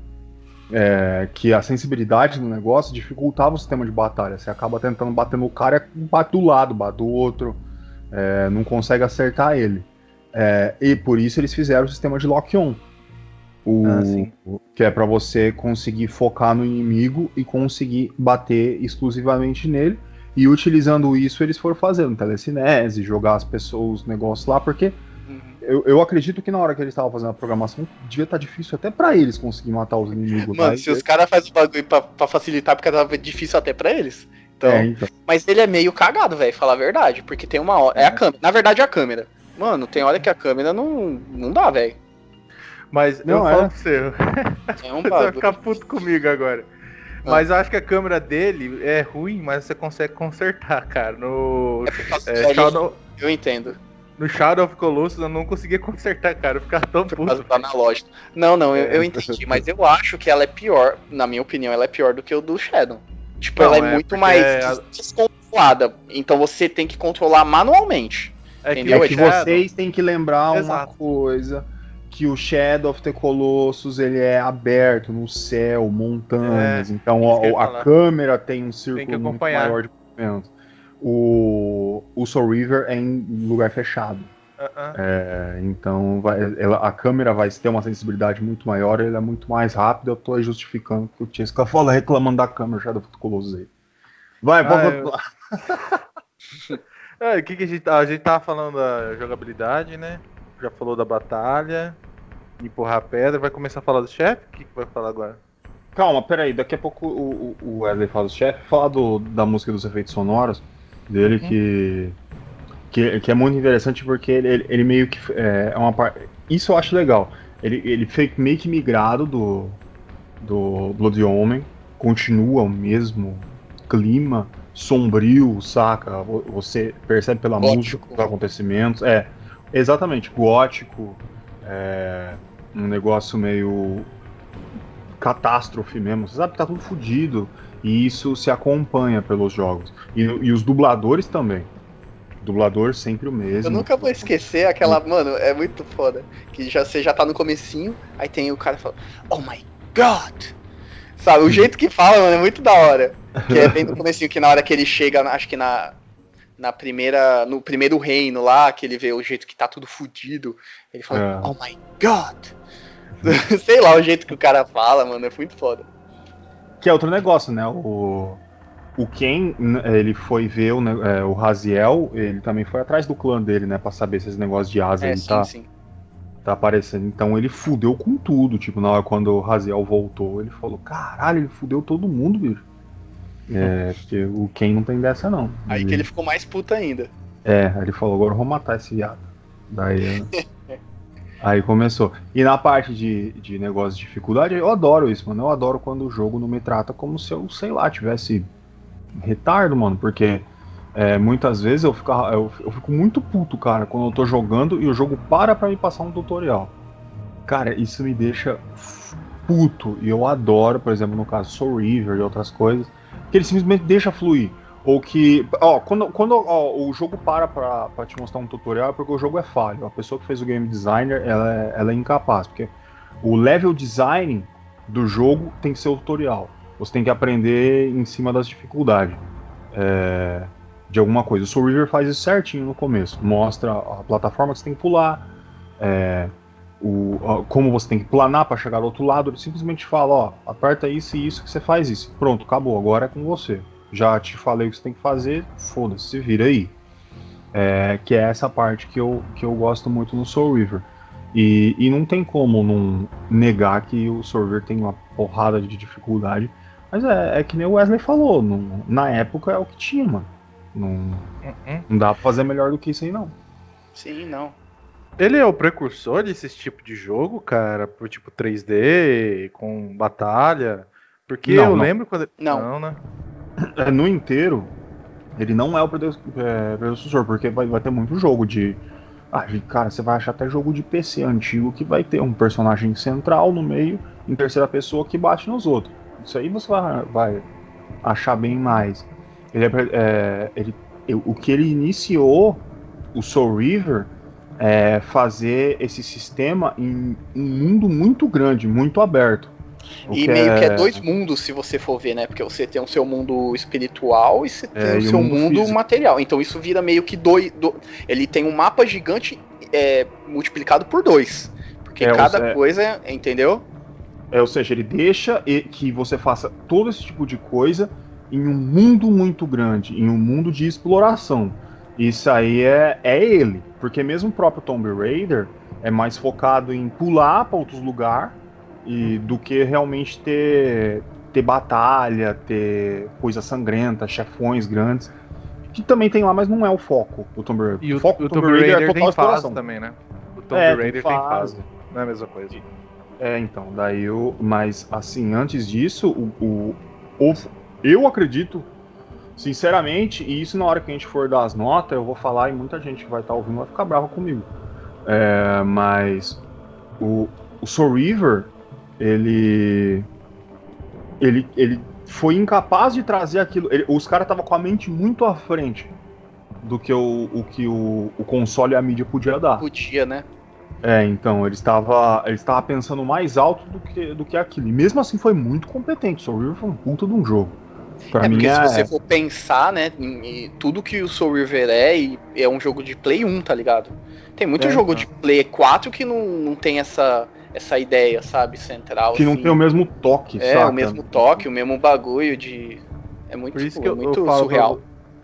Que a sensibilidade do negócio dificultava o sistema de batalha. Você acaba tentando bater no cara, bate do lado, bate do outro, não consegue acertar ele. E por isso eles fizeram o sistema de lock-on. Que é pra você conseguir focar no inimigo e conseguir bater exclusivamente nele. E utilizando isso, eles foram fazendo telecinese, jogar as pessoas, os negócios lá, porque eu acredito que na hora que eles estavam fazendo a programação, devia estar difícil até pra eles conseguir matar os inimigos. Mano, tá? Se os caras fazem o bagulho pra facilitar, porque tava difícil até pra eles. Então. Mas ele é meio cagado, velho, falar a verdade, porque tem uma hora... É a câmera. Na verdade é a câmera. Mano, tem hora que a câmera não dá, velho. Mas não, eu falo pra você, você vai ficar puto comigo agora. Não. Mas eu acho que a câmera dele é ruim, mas você consegue consertar, cara. Eu entendo. No Shadow of Colossus eu não conseguia consertar, cara. Eu ficava tão puto. Eu entendi, mas eu acho que ela é pior, na minha opinião, ela é pior do que o do Shadow. Tipo, não, ela é muito mais descontrolada. Então você tem que controlar manualmente. Entendeu? Que vocês têm que lembrar uma coisa... que o Shadow of the Colossus ele é aberto no céu, montanhas, então a câmera tem um círculo muito maior de movimento. O Soul Reaver é em lugar fechado, então a câmera vai ter uma sensibilidade muito maior, ele é muito mais rápido. Eu tô justificando que o Tiesca fala reclamando da câmera Shadow of the Colossus aí. Vamos lá. Que a gente tava falando da jogabilidade, né? Já falou da batalha, empurrar a pedra, vai começar a falar do chefe? O que vai falar agora? Calma, peraí, daqui a pouco o Wesley fala do chefe, fala da música dos efeitos sonoros dele, que é muito interessante porque ele meio que é uma parte... Isso eu acho legal, ele foi meio que migrado do Blood Omen, continua o mesmo clima sombrio, saca? Você percebe pela música os acontecimentos, exatamente, gótico, um negócio meio catástrofe mesmo, você sabe que tá tudo fodido, e isso se acompanha pelos jogos, e os dubladores também, dublador sempre o mesmo. Eu nunca vou esquecer aquela, mano, é muito foda, que você já tá no comecinho, aí tem o cara falando, oh my god, sabe, o jeito que fala, mano, é muito da hora, que é bem no comecinho, que na hora que ele chega, acho que no primeiro reino lá, que ele vê o jeito que tá tudo fudido, ele fala, oh my god! Sei lá, o jeito que o cara fala, mano, é muito foda. Que é outro negócio, né? O Ken, ele foi ver o Raziel, ele também foi atrás do clã dele, né? Pra saber se esse negócio de asa ele tá aparecendo. Então ele fudeu com tudo, tipo, na hora quando o Raziel voltou, ele falou, caralho, ele fudeu todo mundo, bicho. É, porque o Ken não tem dessa, não. Aí que ele ficou mais puto ainda. É, ele falou, agora eu vou matar esse viado. Daí... Aí começou. E na parte de negócio de dificuldade, eu adoro isso, mano. Eu adoro quando o jogo não me trata como se eu, sei lá, tivesse retardo, mano. Porque muitas vezes eu fico muito puto, cara, quando eu tô jogando e o jogo para pra me passar um tutorial. Cara, isso me deixa puto. E eu adoro, por exemplo, no caso Soul Reaver e outras coisas, que ele simplesmente deixa fluir. Ou que, ó, quando o jogo para pra te mostrar um tutorial é porque o jogo é falho. A pessoa que fez o game designer, ela é incapaz, porque o level design do jogo tem que ser o tutorial. Você tem que aprender em cima das dificuldades de alguma coisa. O Soul Reaver faz isso certinho no começo. Mostra a plataforma que você tem que pular, como você tem que planar pra chegar do outro lado. Ele simplesmente fala, ó, aperta isso e isso que você faz isso. Pronto, acabou, agora é com você. Já te falei o que você tem que fazer, foda-se, se vira aí. Que é essa parte que eu gosto muito no Soul Reaver. E não tem como não negar que o Soul Reaver tem uma porrada de dificuldade. Mas é que nem o Wesley falou, não, na época é o que tinha, mano. Não dá pra fazer melhor do que isso aí, não. Sim, não. Ele é o precursor desse tipo de jogo, cara, pro tipo 3D, com batalha. Porque eu lembro quando... Não, né? No inteiro, ele não é o predecessor, porque vai ter muito jogo de... Ah, cara, você vai achar até jogo de PC antigo que vai ter um personagem central no meio, em terceira pessoa, que bate nos outros. Isso aí você vai achar bem mais. O que ele iniciou, o Soul Reaver, é fazer esse sistema em um mundo muito grande, muito aberto. E meio que é dois mundos, se você for ver, né? Porque você tem o seu mundo espiritual e você tem o seu mundo material. Então isso vira meio que ele tem um mapa gigante multiplicado por 2. Porque cada coisa, entendeu? Ou seja, ele deixa que você faça todo esse tipo de coisa em um mundo muito grande, em um mundo de exploração. Isso aí é ele. Porque mesmo o próprio Tomb Raider é mais focado em pular para outros lugares do que realmente ter batalha, ter coisa sangrenta, chefões grandes, que também tem lá, mas não é o foco do Tomb Raider. E o foco do Tomb Raider é total exploração também, né? O Tomb Raider tem fase, não é a mesma coisa. Então, mas assim, antes disso, eu acredito, sinceramente, e isso na hora que a gente for dar as notas, eu vou falar e muita gente que vai estar ouvindo vai ficar brava comigo, mas o Soul Reaver, ele foi incapaz de trazer aquilo. Os caras estavam com a mente muito à frente do que o console e a mídia podia dar. Podia, né? Então, ele estava pensando mais alto do que aquilo. E mesmo assim foi muito competente. O Soul Reaver foi um puta de um jogo. Porque se você for pensar, né, em tudo que o Soul Reaver é um jogo de Play 1, tá ligado? Tem muito jogo de Play 4 que não tem essa ideia, sabe, central. Que assim, não tem o mesmo toque, sabe? O mesmo toque, o mesmo bagulho de... É muito, muito surreal.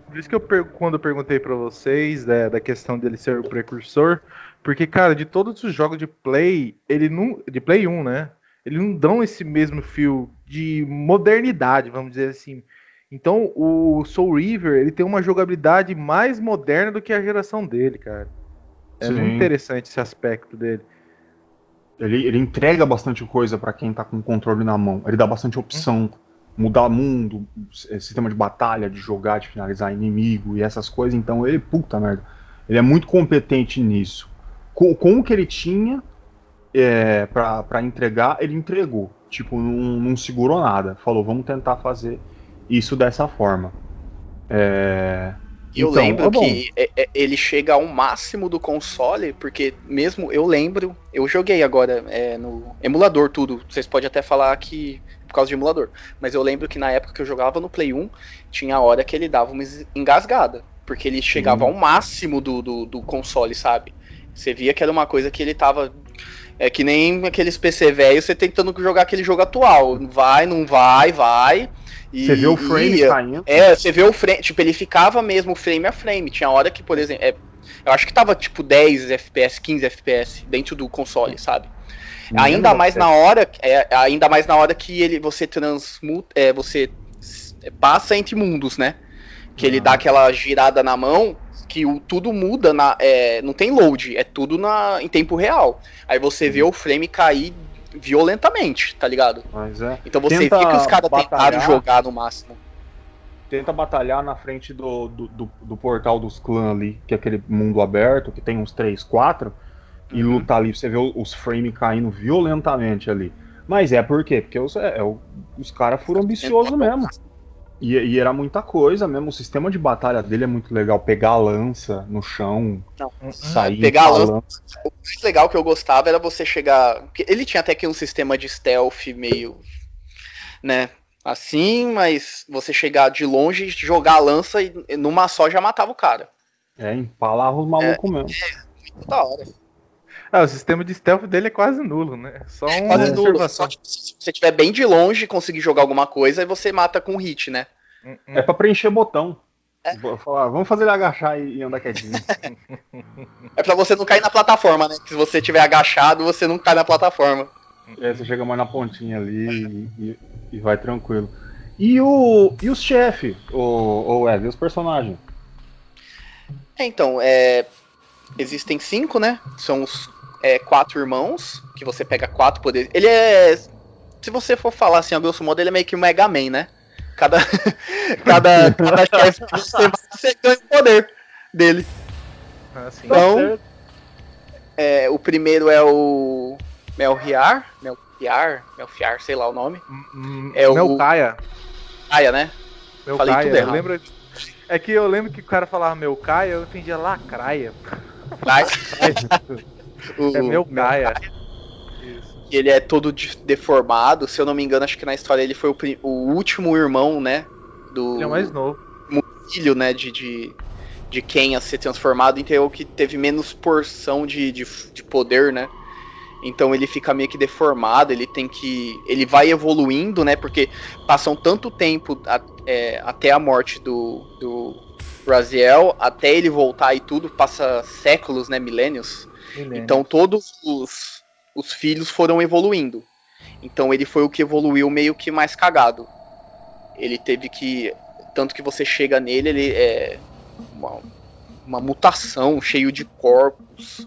Por isso que quando eu perguntei pra vocês da questão dele ser o precursor, porque, cara, de todos os jogos de Play, de Play 1, né? Eles não dão esse mesmo fio de modernidade, vamos dizer assim. Então, o Soul Reaver, ele tem uma jogabilidade mais moderna do que a geração dele, cara. É muito interessante esse aspecto dele. Ele entrega bastante coisa pra quem tá com o controle na mão. Ele dá bastante opção. Mudar mundo, sistema de batalha, de jogar, de finalizar inimigo e essas coisas. Então, ele, puta merda, ele é muito competente nisso. Com o que ele tinha... pra entregar, ele entregou. Tipo, não segurou nada. Falou, vamos tentar fazer isso dessa forma. Eu então, lembro que ele chega ao máximo do console, porque mesmo eu lembro, eu joguei agora no emulador tudo. Vocês podem até falar que por causa de emulador. Mas eu lembro que na época que eu jogava no Play 1, tinha a hora que ele dava uma engasgada. Porque ele chegava ao máximo do console, sabe? Você via que era uma coisa que ele tava... É que nem aqueles PC velhos, você tentando jogar aquele jogo atual. Vai, não vai, vai. Você vê o frame saindo. Você vê o frame. Tipo, ele ficava mesmo frame a frame. Tinha hora que, por exemplo, eu acho que tava tipo 10 FPS, 15 FPS dentro do console, sabe? Ainda mais na hora que você transmuta. Você passa entre mundos, né? Que ele dá aquela girada na mão, que tudo muda, não tem load, é tudo em tempo real. Aí você vê o frame cair violentamente, tá ligado? Mas é. Então você vê que os caras tentaram jogar no máximo. Tenta batalhar na frente do portal dos clãs ali, que é aquele mundo aberto, que tem uns 3, 4, e lutar ali, você vê os frames caindo violentamente ali. Mas é por quê? Porque os caras foram ambiciosos mesmo. E era muita coisa mesmo, o sistema de batalha dele é muito legal, pegar a lança no chão, sair... Pegar a lança, o mais legal que eu gostava era você chegar... Ele tinha até que um sistema de stealth meio... né, assim, mas você chegar de longe, jogar a lança e numa só já matava o cara. É, empalava os malucos mesmo. É, muito da hora. Ah, o sistema de stealth dele é quase nulo, né? Só uma observação. Se você estiver bem de longe e conseguir jogar alguma coisa, aí você mata com hit, né? É pra preencher botão. É. Falar, vamos fazer ele agachar e andar quietinho. É pra você não cair na plataforma, né? Se você estiver agachado, você não cai na plataforma. É, você chega mais na pontinha ali e vai tranquilo. E os chefes? E os personagens? Então, existem 5, né? São os 4 irmãos, que você pega 4 poderes. Ele é... Se você for falar assim, a grosso modo, ele é meio que um Mega Man, né? Cada chefe que você ganha o poder dele. Ah, sim. Então, o primeiro é o... Melchiah, sei lá o nome. É o Melchiah. Melchiah, né? Melchiah, falei tudo errado. É que eu lembro que o cara falava Melchiah, eu entendia Lacraia. É Melchiah. Ele é todo deformado, se eu não me engano, acho que na história ele foi o último irmão, né? Ele é o mais novo. Filho, né? De Kain a ser transformado, então é o que teve menos porção de poder, né? Então ele fica meio que deformado, ele vai evoluindo, né? Porque passam tanto tempo até a morte do Raziel, até ele voltar e tudo, passa séculos, né? Milênios. Então todos os filhos foram evoluindo. Então ele foi o que evoluiu meio que mais cagado. Ele teve que... Tanto que você chega nele, ele é uma mutação, cheio de corpos...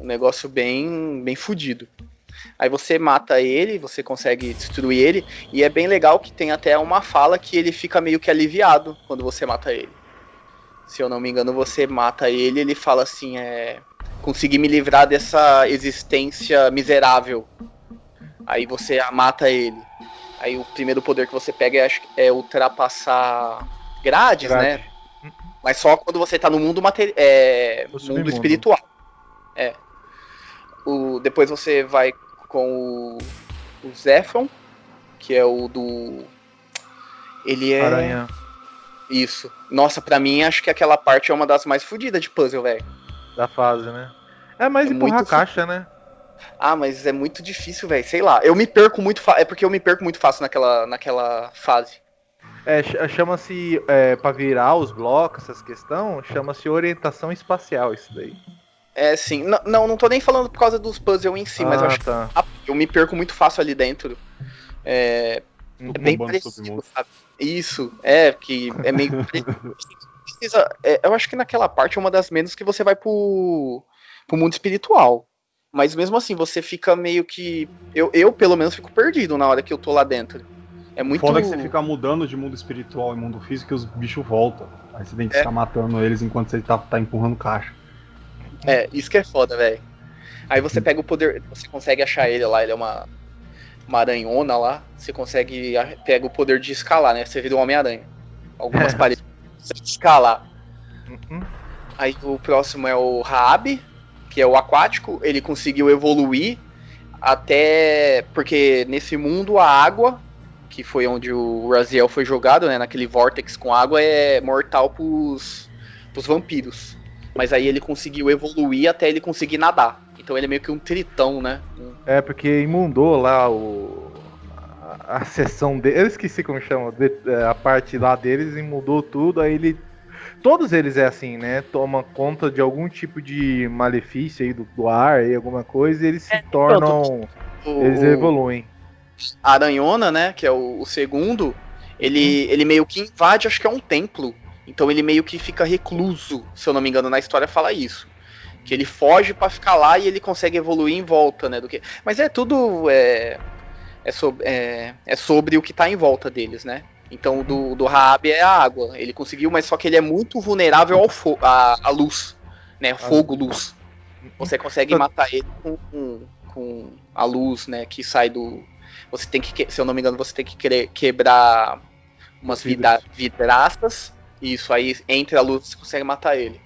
Um negócio bem fudido. Aí você mata ele, você consegue destruir ele. E é bem legal que tem até uma fala que ele fica meio que aliviado quando você mata ele. Se eu não me engano, você mata ele, ele fala assim, consegui me livrar dessa existência miserável. Aí você mata ele. Aí o primeiro poder que você pega é ultrapassar grades, né? Mas só quando você tá no mundo, mundo espiritual. É. Depois você vai com o Zephon, que é o do... Ele é... Aranha. Isso. Nossa, pra mim, acho que aquela parte é uma das mais fodidas de puzzle, velho. Da fase, né? É, mas empurra a caixa, né? Ah, mas é muito difícil, velho. Sei lá. É porque eu me perco muito fácil naquela fase. É, chama-se... pra virar os blocos, essas questões, chama-se orientação espacial isso daí. É, sim. Não tô nem falando por causa dos puzzles em si, mas eu acho que eu me perco muito fácil ali dentro. É bem parecido, sabe? Isso, que é meio... eu acho que naquela parte é uma das menos que você vai pro mundo espiritual. Mas mesmo assim, você fica meio que... Eu pelo menos, fico perdido na hora que eu tô lá dentro. É muito... Foda que você fica mudando de mundo espiritual e mundo físico e os bichos voltam. Aí você tem que ficar matando eles enquanto você tá empurrando caixa. É, isso que é foda, velho. Aí você pega o poder, você consegue achar ele lá, ele é uma aranhona lá, você consegue, pega o poder de escalar, né? Você vira o Homem-Aranha. Algumas paredes você escalar. Aí o próximo é o Rahab, que é o aquático, ele conseguiu evoluir até... Porque nesse mundo a água, que foi onde o Raziel foi jogado, né? Naquele vortex com água, é mortal pros vampiros. Mas aí ele conseguiu evoluir até ele conseguir nadar. Então ele é meio que um tritão, né? É, porque imundou lá a seção dele. Eu esqueci como chama. A parte lá deles imundou tudo. Aí ele... Todos eles é assim, né? Toma conta de algum tipo de malefício aí do ar, aí alguma coisa. E eles se tornam... Eles evoluem. A aranhona, né? Que é o segundo... Ele meio que invade, acho que é um templo. Então ele meio que fica recluso, se eu não me engano, na história fala isso. Que ele foge pra ficar lá e ele consegue evoluir em volta, né? Do que... Mas é tudo... É sobre o que tá em volta deles, né? Então do Rahab é a água. Ele conseguiu, mas só que ele é muito vulnerável ao à luz, né? Fogo, luz. Você consegue matar ele com a luz, né? Que sai do... Você tem que, se eu não me engano, você tem que quebrar umas vidraças. E isso aí, entre a luz, você consegue matar ele.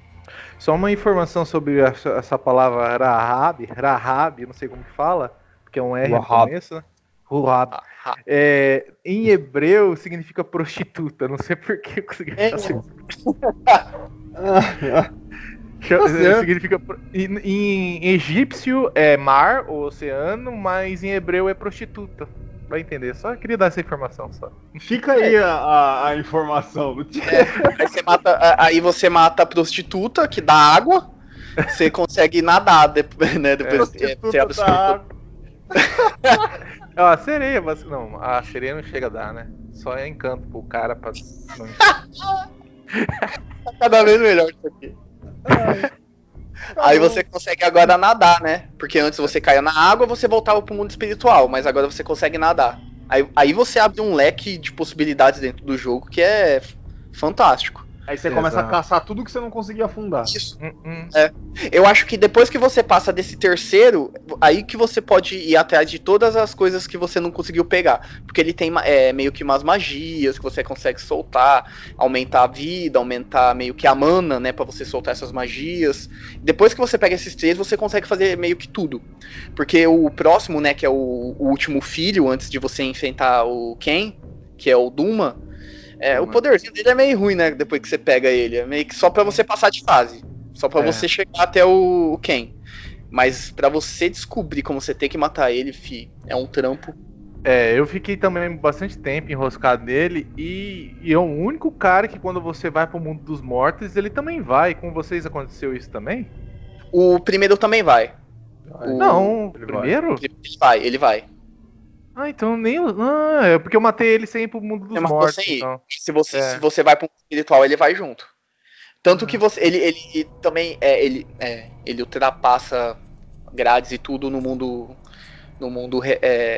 Só uma informação sobre essa palavra Rahab, não sei como que fala, porque é um R no começo, né? Rahab. Em hebreu significa prostituta, não sei por que eu consegui falar. Significa, em egípcio é mar ou oceano, mas em hebreu é prostituta. Vai entender, só queria dar essa informação só. Fica aí a informação. Aí você mata a prostituta, que dá água. Você consegue nadar depois, né? Depois você abre a sereia, mas não, a sereia não chega a dar, né? Só é encanto pro cara pra... Tá cada vez melhor isso aqui. Aí você consegue agora nadar, né? Porque antes você caía na água, você voltava pro mundo espiritual, mas agora você consegue nadar. Aí você abre um leque de possibilidades dentro do jogo que é fantástico. Aí você começa a caçar tudo que você não conseguia afundar. Isso. Eu acho que depois que você passa desse terceiro, aí que você pode ir atrás de todas as coisas que você não conseguiu pegar. Porque ele tem meio que umas magias que você consegue soltar, aumentar a vida, aumentar meio que a mana, né, pra você soltar essas magias. Depois que você pega esses três, você consegue fazer meio que tudo. Porque o próximo, né, que é o último filho, antes de você enfrentar o Ken, que é o Duma, o poderzinho dele é meio ruim, né? Depois que você pega ele. É meio que só pra você passar de fase. Só pra você chegar até o Ken. Mas pra você descobrir como você tem que matar ele, fi, é um trampo. Eu fiquei também bastante tempo enroscado nele. E é o único cara que quando você vai pro mundo dos mortos, ele também vai. Com vocês aconteceu isso também? O primeiro também vai. Não, o primeiro? Ele vai. Ah, então nem... Ah, é porque eu matei ele sem ir pro mundo dos mortos. Então. Se você vai pro mundo espiritual, ele vai junto. Tanto que você... Ele também... Ele ultrapassa grades e tudo no mundo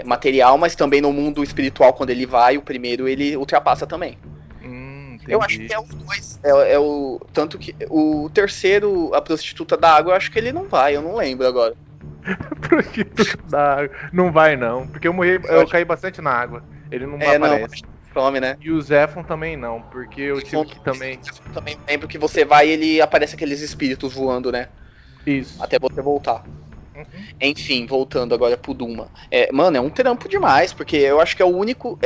material, mas também no mundo espiritual, quando ele vai, o primeiro ele ultrapassa também. Eu acho que é o dois. Tanto que o terceiro, a prostituta da água, eu acho que ele não vai, eu não lembro agora. Prostituta da água. Não vai não, porque eu caí bastante na água. Ele não aparece. Não, some, né? E o Zephon também não, porque eu tive que também... Eu também lembro que você vai e ele aparece aqueles espíritos voando, né? Isso. Até você voltar. Uhum. Enfim, voltando agora pro Duma. Mano, é um trampo demais, porque eu acho que é o único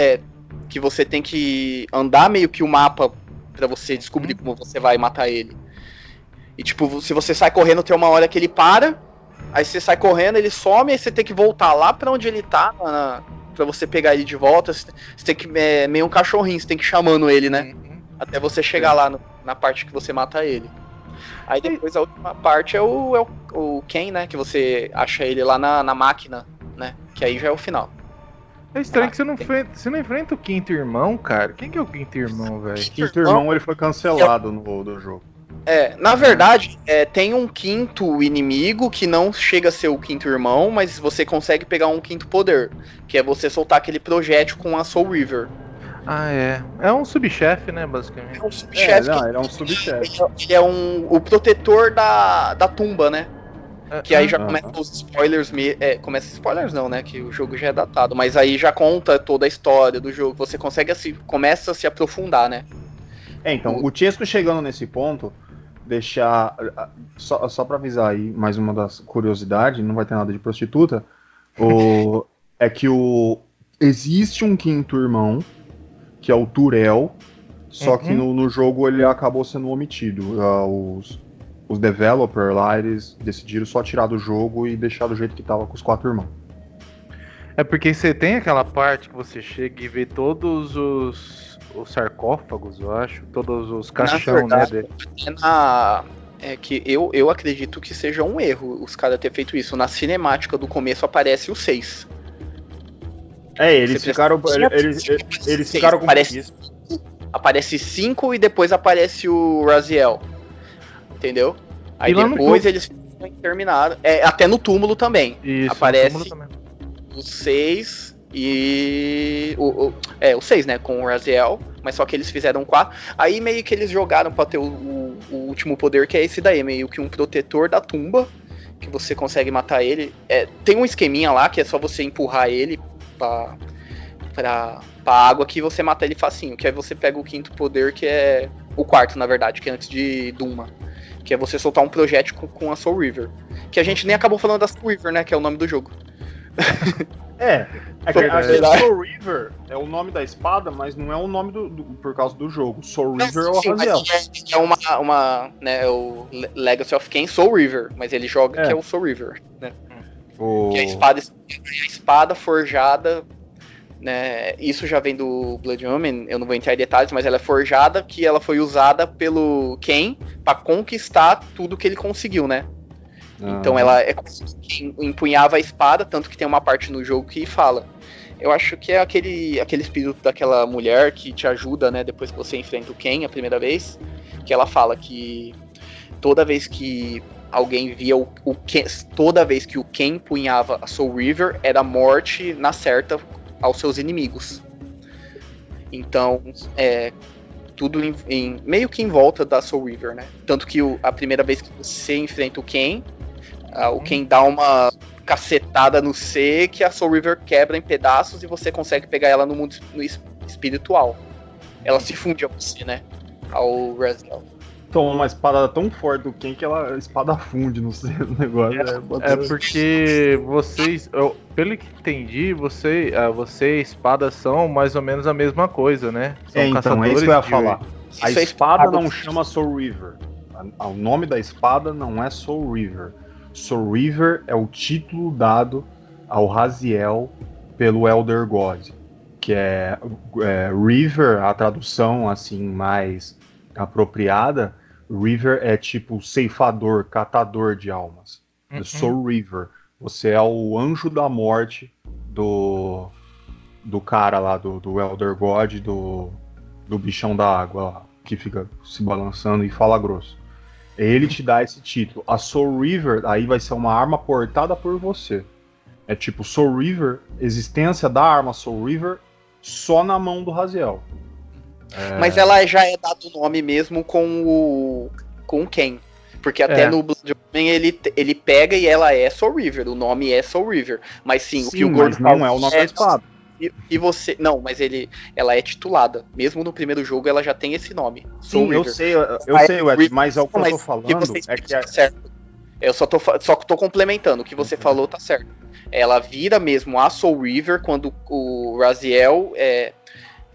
que você tem que andar meio que o mapa pra você descobrir como você vai matar ele. E tipo, se você sai correndo, tem uma hora que ele para... Aí você sai correndo, ele some, aí você tem que voltar lá pra onde ele tá, pra você pegar ele de volta. Você tem que... É meio um cachorrinho, você tem que ir chamando ele, né? Uhum. Até você chegar lá na parte que você mata ele. Aí depois a última parte é o Ken, né? Que você acha ele lá na máquina, né? Que aí já é o final. É estranho que você não enfrenta o quinto irmão, cara. Quem que é o quinto irmão, velho? O quinto irmão, ele foi cancelado no jogo. Na verdade, tem um quinto inimigo que não chega a ser o quinto irmão, mas você consegue pegar um quinto poder, que é você soltar aquele projétil com a Soul Reaver. É um subchefe, né, basicamente. É um subchefe. Ele é um subchefe. Ele é o protetor da tumba, né? Que aí já começa os spoilers. Começa spoilers não, né? Que o jogo já é datado, mas aí já conta toda a história do jogo. Você começa a se aprofundar, né? Então, o Tiesco chegando nesse ponto... Deixar, só pra avisar aí, mais uma das curiosidades, não vai ter nada de prostituta, é que existe um quinto irmão, que é o Turel, só que no jogo ele acabou sendo omitido. Os developers lá, eles decidiram só tirar do jogo e deixar do jeito que tava com os quatro irmãos. É porque você tem aquela parte que você chega e vê todos os sarcófagos, eu acho, todos os caixão, né, dele. Que eu acredito que seja um erro os caras terem feito isso. Na cinemática do começo aparece o 6. É, eles ficaram com isso. Aparece 5 e depois aparece o Raziel. Entendeu? Aí e depois eles ficam interminados. É, até no túmulo também. Isso, aparece no túmulo também. Os 6 e... os 6, né? Com o Raziel. Mas só que eles fizeram 4. Aí meio que eles jogaram pra ter o último poder, que é esse daí. Meio que um protetor da tumba, que você consegue matar ele. É, tem um esqueminha lá que é só você empurrar ele pra água que você mata ele facinho. Que aí você pega o 5º poder, que é o 4º, na verdade, que é antes de Duma. Que é você soltar um projétil com a Soul Reaver. Que a gente nem acabou falando da Soul Reaver, né? Que é o nome do jogo. A Soul Reaver é o nome da espada, mas não é o nome por causa do jogo. Soul Reaver é o Raziel. É uma né, o Legacy of Kain, Soul Reaver, mas ele joga que é o Soul Reaver, né? Que é a espada forjada, né? Isso já vem do Blood Omen, eu não vou entrar em detalhes, mas ela é forjada, que ela foi usada pelo Kain para conquistar tudo que ele conseguiu, né? Então ela é quem empunhava a espada, tanto que tem uma parte no jogo que fala. Eu acho que é aquele espírito daquela mulher que te ajuda, né, depois que você enfrenta o Kain a primeira vez, que ela fala que toda vez que alguém via o Kain, toda vez que o Kain empunhava a Soul Reaver, era morte na certa aos seus inimigos. Então, tudo meio que em volta da Soul Reaver, né? Tanto que a primeira vez que você enfrenta o Kain, o Kain dá uma cacetada no C, que a Soul Reaver quebra em pedaços e você consegue pegar ela no mundo espiritual. Ela se funde a você, né? Ao Raziel. Toma uma espada tão forte do Kain que a espada funde no C do negócio. Porque vocês... pelo que entendi, você e espada são mais ou menos a mesma coisa, né? São caçadores, é isso que eu ia falar. A espada não chama Soul Reaver. O nome da espada não é Soul Reaver. Soul Reaver é o título dado ao Raziel pelo Elder God, que é Reaver, a tradução assim mais apropriada. Reaver é tipo ceifador, catador de almas. Soul Reaver. Você é o anjo da morte do cara lá, do Elder God, do bichão da água lá, que fica se balançando e fala grosso. Ele te dá esse título. A Soul Reaver aí vai ser uma arma portada por você. É tipo Soul Reaver, existência da arma Soul Reaver só na mão do Raziel. Mas ela já é dado o nome mesmo com Kain. Porque até no Blood Omen ele pega e ela é Soul Reaver, o nome é Soul Reaver. Mas sim o que o Gordo não é o nome da espada. E você. Não, mas ela é titulada. Mesmo no primeiro jogo ela já tem esse nome. Soul Reaver. Eu sei, Ed, mas é o que eu tô falando. Eu só tô complementando. O que você falou tá certo. Ela vira mesmo a Soul Reaver quando o Raziel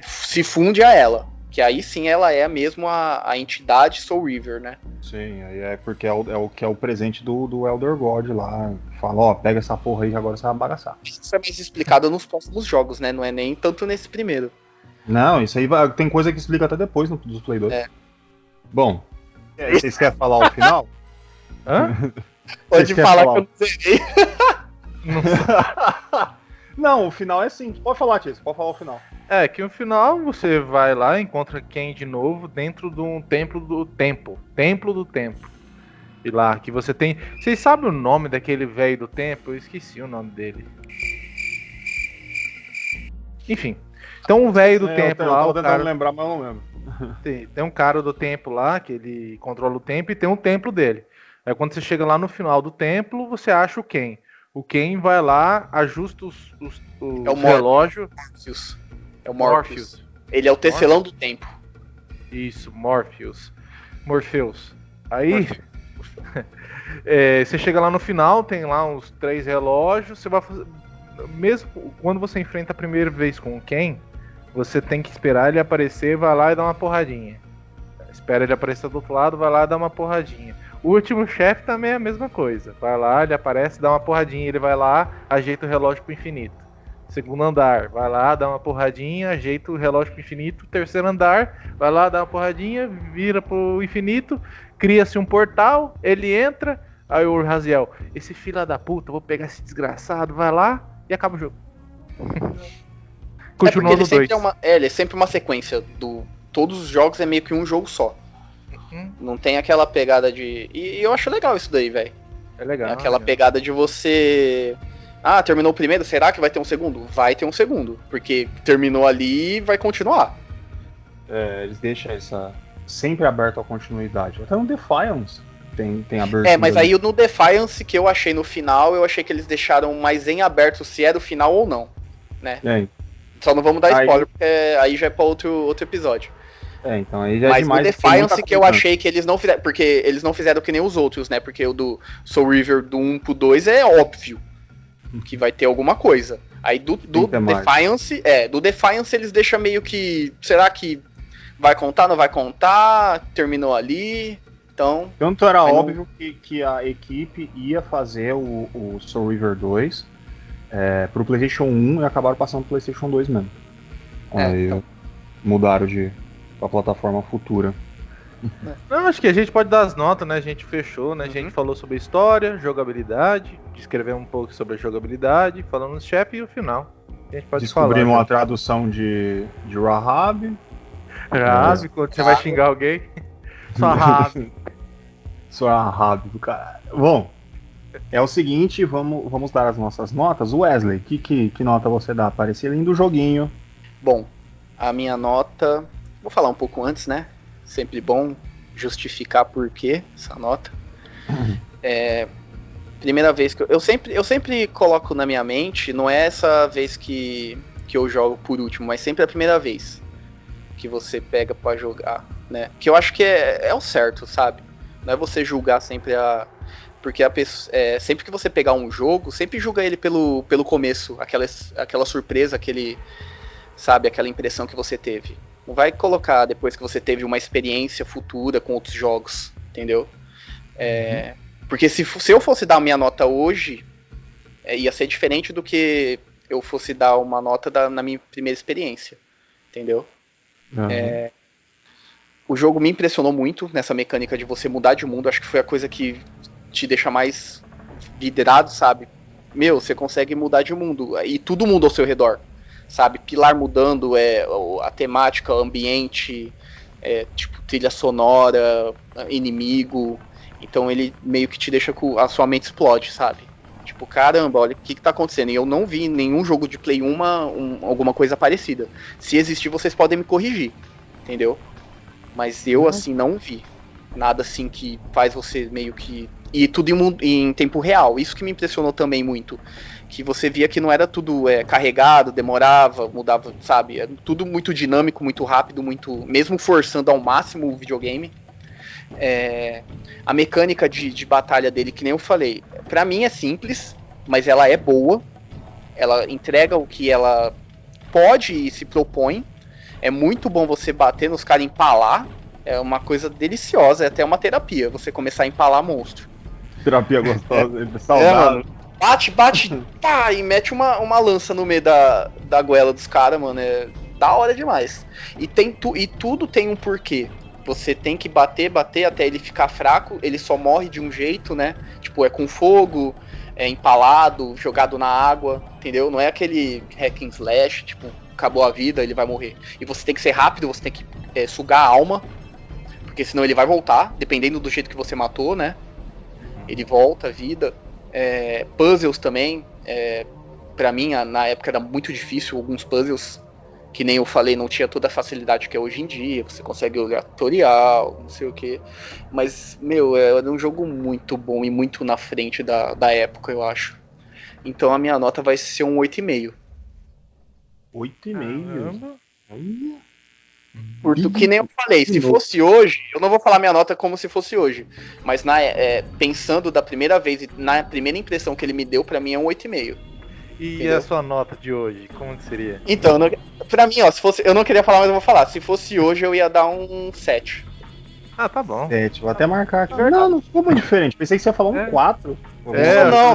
se funde a ela. Que aí sim ela é mesmo a entidade Soul Reaver, né? Sim, aí é porque é o que é o presente do Elder God lá. Fala, pega essa porra aí, agora você vai bagaçar. Isso é mais explicado nos próximos jogos, né? Não é nem tanto nesse primeiro. Não, isso aí tem coisa que explica até depois dos Play 2. É. Bom, e aí, vocês querem falar o final? Hã? Pode falar que eu não sei. Não, o final é assim. Pode falar, Tia, pode falar o final. É, que no final você vai lá, encontra Kain de novo dentro de um templo do tempo. E lá que você tem... Vocês sabem o nome daquele velho do tempo? Eu esqueci o nome dele. Enfim. Então o velho do tempo lá... Eu tô tentando lembrar, mas eu não lembro. Tem um cara do templo lá, que ele controla o tempo, e tem um templo dele. Aí quando você chega lá no final do templo, você acha o Kain. O Kain vai lá, ajusta o relógio... É o Morpheus. Ele é o tecelão do tempo. Isso, Morpheus. Aí, você chega lá no final, tem lá uns 3 relógios, você vai fazer... Mesmo quando você enfrenta a primeira vez com o Kain, você tem que esperar ele aparecer, vai lá e dá uma porradinha. Espera ele aparecer do outro lado, vai lá e dá uma porradinha. O último chefe também é a mesma coisa. Vai lá, ele aparece, dá uma porradinha, ele vai lá, ajeita o relógio pro infinito. 2º andar, vai lá, dá uma porradinha, ajeita o relógio pro infinito. 3º andar, vai lá, dá uma porradinha, vira pro infinito, cria-se um portal, ele entra, aí o Raziel, esse filho da puta, vou pegar esse desgraçado, vai lá e acaba o jogo. continuou no 2. Ele é sempre uma sequência do... Todos os jogos é meio que um jogo só. Uhum. Não tem aquela pegada de... E eu acho legal isso daí, velho. É legal. É aquela pegada de você... Ah, terminou o primeiro, será que vai ter um segundo? Vai ter um segundo, porque terminou ali e vai continuar. É, eles deixam essa... sempre aberto à continuidade. Até no Defiance tem abertura. É, mas aí no Defiance que eu achei no final, eu achei que eles deixaram mais em aberto se era o final ou não, né? É. Só não vamos dar spoiler, porque aí já é pra outro episódio. É, então aí já é demais. Mas no Defiance que eu achei que eles não fizeram, porque eles não fizeram que nem os outros, né? Porque o do Soul Reaver do 1 pro 2 é óbvio que vai ter alguma coisa. Aí do Defiance, do Defiance eles deixam meio que, será que vai contar, não vai contar, terminou ali, então... Tanto era óbvio que a equipe ia fazer o Soul Reaver 2 pro PlayStation 1 e acabaram passando pro PlayStation 2 mesmo. Aí então... mudaram pra plataforma futura. Eu acho que a gente pode dar as notas, né? A gente fechou, né? A gente falou sobre história, jogabilidade, descrevemos um pouco sobre a jogabilidade, falamos do chefe e o final. A gente pode descobrimos a tradução de Rahab... Rahab, quando você vai xingar alguém. Só Rahab. Só Rahab do cara. Bom, é o seguinte, vamos dar as nossas notas. Wesley, que nota você dá para esse lindo joguinho? Bom, a minha nota... Vou falar um pouco antes, né? Sempre bom justificar por que essa nota. Primeira vez que... Eu sempre coloco na minha mente, não é essa vez que eu jogo por último, mas sempre a primeira vez que você pega pra jogar, né? Que eu acho que é o certo, sabe? Não é você julgar sempre a... Porque a pessoa, sempre que você pegar um jogo, sempre julga ele pelo começo. Aquela surpresa, sabe? Aquela impressão que você teve. Não vai colocar depois que você teve uma experiência futura com outros jogos, entendeu? Porque se eu fosse dar a minha nota hoje, ia ser diferente do que eu fosse dar uma nota na minha primeira experiência, entendeu? O jogo me impressionou muito nessa mecânica de você mudar de mundo. Acho que foi a coisa que te deixa mais vidrado, sabe? Meu, você consegue mudar de mundo e tudo muda ao seu redor, sabe? Pilar mudando, a temática, o ambiente, tipo trilha sonora, inimigo. Então ele meio que te deixa com a sua mente explode, sabe? Tipo, caramba, olha o que tá acontecendo. E eu não vi em nenhum jogo de Play 1 alguma coisa parecida. Se existir, vocês podem me corrigir, entendeu? Mas eu, assim, não vi nada assim que faz você meio que... E tudo em tempo real. Isso que me impressionou também muito. Que você via que não era tudo carregado, demorava, mudava, sabe? Era tudo muito dinâmico, muito rápido, muito... Mesmo forçando ao máximo o videogame. A mecânica de batalha dele, que nem eu falei, pra mim é simples, mas ela é boa, ela entrega o que ela pode e se propõe. É muito bom você bater nos caras, empalar, é uma coisa deliciosa, é até uma terapia você começar a empalar monstro. Terapia gostosa, saudável. Bate, tá, e mete uma lança no meio da goela dos caras, mano, é da hora demais. E e tudo tem um porquê. Você tem que bater até ele ficar fraco. Ele só morre de um jeito, né? Tipo, é com fogo, é empalado, jogado na água, entendeu? Não é aquele hack and slash, tipo, acabou a vida, ele vai morrer. E você tem que ser rápido, você tem que sugar a alma, porque senão ele vai voltar, dependendo do jeito que você matou, né? Ele volta a vida. Puzzles também. Pra mim, na época era muito difícil alguns puzzles. Que nem eu falei, não tinha toda a facilidade que é hoje em dia, você consegue olhar tutorial, não sei o que. Mas, meu, era um jogo muito bom e muito na frente da época, eu acho. Então a minha nota vai ser um 8,5. 8,5? Porque que nem eu falei, se fosse hoje, eu não vou falar minha nota como se fosse hoje. Mas pensando da primeira vez e na primeira impressão que ele me deu, pra mim é um 8,5. E entendeu? A sua nota de hoje, como que seria? Então, pra mim, ó, se fosse... Eu não queria falar, mas eu vou falar. Se fosse hoje, eu ia dar um 7. Ah, tá bom. 7, vou até marcar aqui. Não ficou muito diferente. Pensei que você ia falar um 4.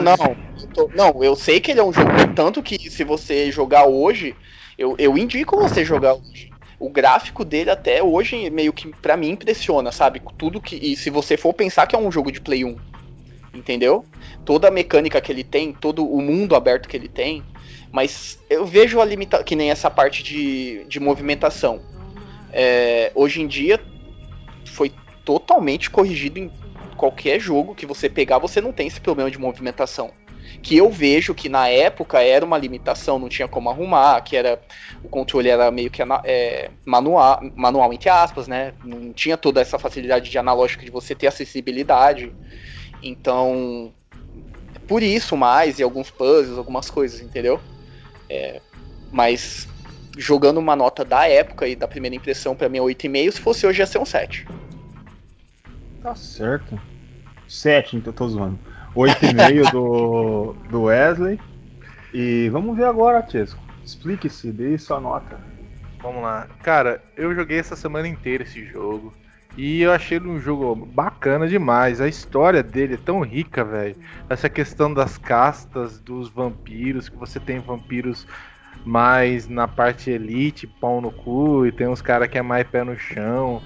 Não. Não, eu sei que ele é um jogo... Tanto que se você jogar hoje, eu indico você jogar hoje. O gráfico dele até hoje meio que pra mim impressiona, sabe? Tudo que... E se você for pensar que é um jogo de Play 1, entendeu? Toda a mecânica que ele tem, todo o mundo aberto que ele tem, mas eu vejo a limitação, que nem essa parte de movimentação. É, hoje em dia foi totalmente corrigido em qualquer jogo que você pegar, você não tem esse problema de movimentação. Que eu vejo que na época era uma limitação, não tinha como arrumar, que era, o controle era meio que manual, entre aspas, né? Não tinha toda essa facilidade de analógico de você ter acessibilidade. Então, por isso mais, e alguns puzzles, algumas coisas, entendeu? É, mas jogando uma nota da época e da primeira impressão, pra mim é 8,5, se fosse hoje ia ser um 7. Tá certo. 7, então eu tô zoando. 8,5 do Wesley. E vamos ver agora, Tesco. Explique-se, dê sua nota. Vamos lá. Cara, eu joguei essa semana inteira esse jogo. E eu achei ele um jogo bacana demais. A história dele é tão rica, velho. Essa questão das castas, dos vampiros, que você tem vampiros mais na parte elite, pau no cu, e tem uns caras que é mais pé no chão.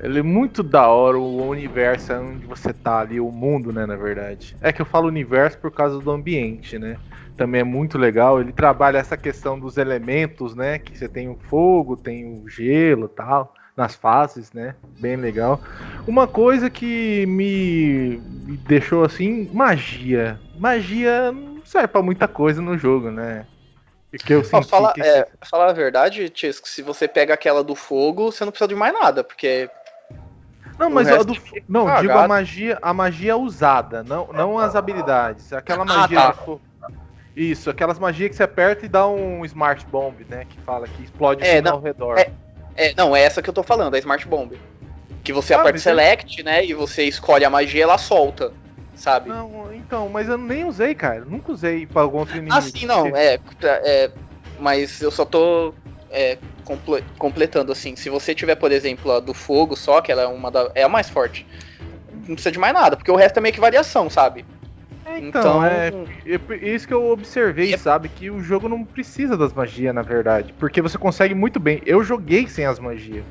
Ele é muito da hora, o universo onde você tá ali, o mundo, né, na verdade. É que eu falo universo por causa do ambiente, né? Também é muito legal, ele trabalha essa questão dos elementos, né? Que você tem o fogo, tem o gelo e tal, nas fases, né? Bem legal. Uma coisa que me deixou assim, magia. Magia não serve pra muita coisa no jogo, né? Que eu senti falar a verdade, Tisco, se você pega aquela do fogo, você não precisa de mais nada, porque... Não, mas a do... Não, digo a magia usada, não as habilidades. Aquela magia... Tá. Isso, aquelas magias que você aperta e dá um smart bomb, né? Que fala que explode tudo ao redor. Não, é essa que eu tô falando, a smart bomb. Que você aperta select, né? E você escolhe a magia e ela solta, sabe? Não, então, mas eu nem usei, cara. Nunca usei pra algum outro inimigo. Ah, sim, não, mas eu só tô... completando assim, se você tiver, por exemplo, a do fogo só, que ela é a mais forte, não precisa de mais nada, porque o resto é meio que variação, sabe? Então, é isso que eu observei, sabe? Que o jogo não precisa das magias, na verdade, porque você consegue muito bem. Eu joguei sem as magias.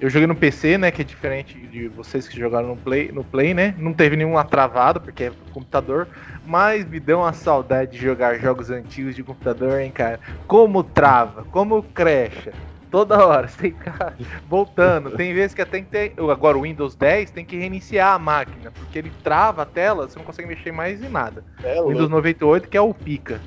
Eu joguei no PC, né, que é diferente de vocês que jogaram no Play, né? Não teve nenhuma travada, porque é computador. Mas me deu uma saudade de jogar jogos antigos de computador, hein, cara? Como trava, como crecha. Toda hora, você tem que ficar voltando. Tem vezes que até agora o Windows 10 tem que reiniciar a máquina, porque ele trava a tela, você não consegue mexer mais em nada. O Windows 98 que é o pica.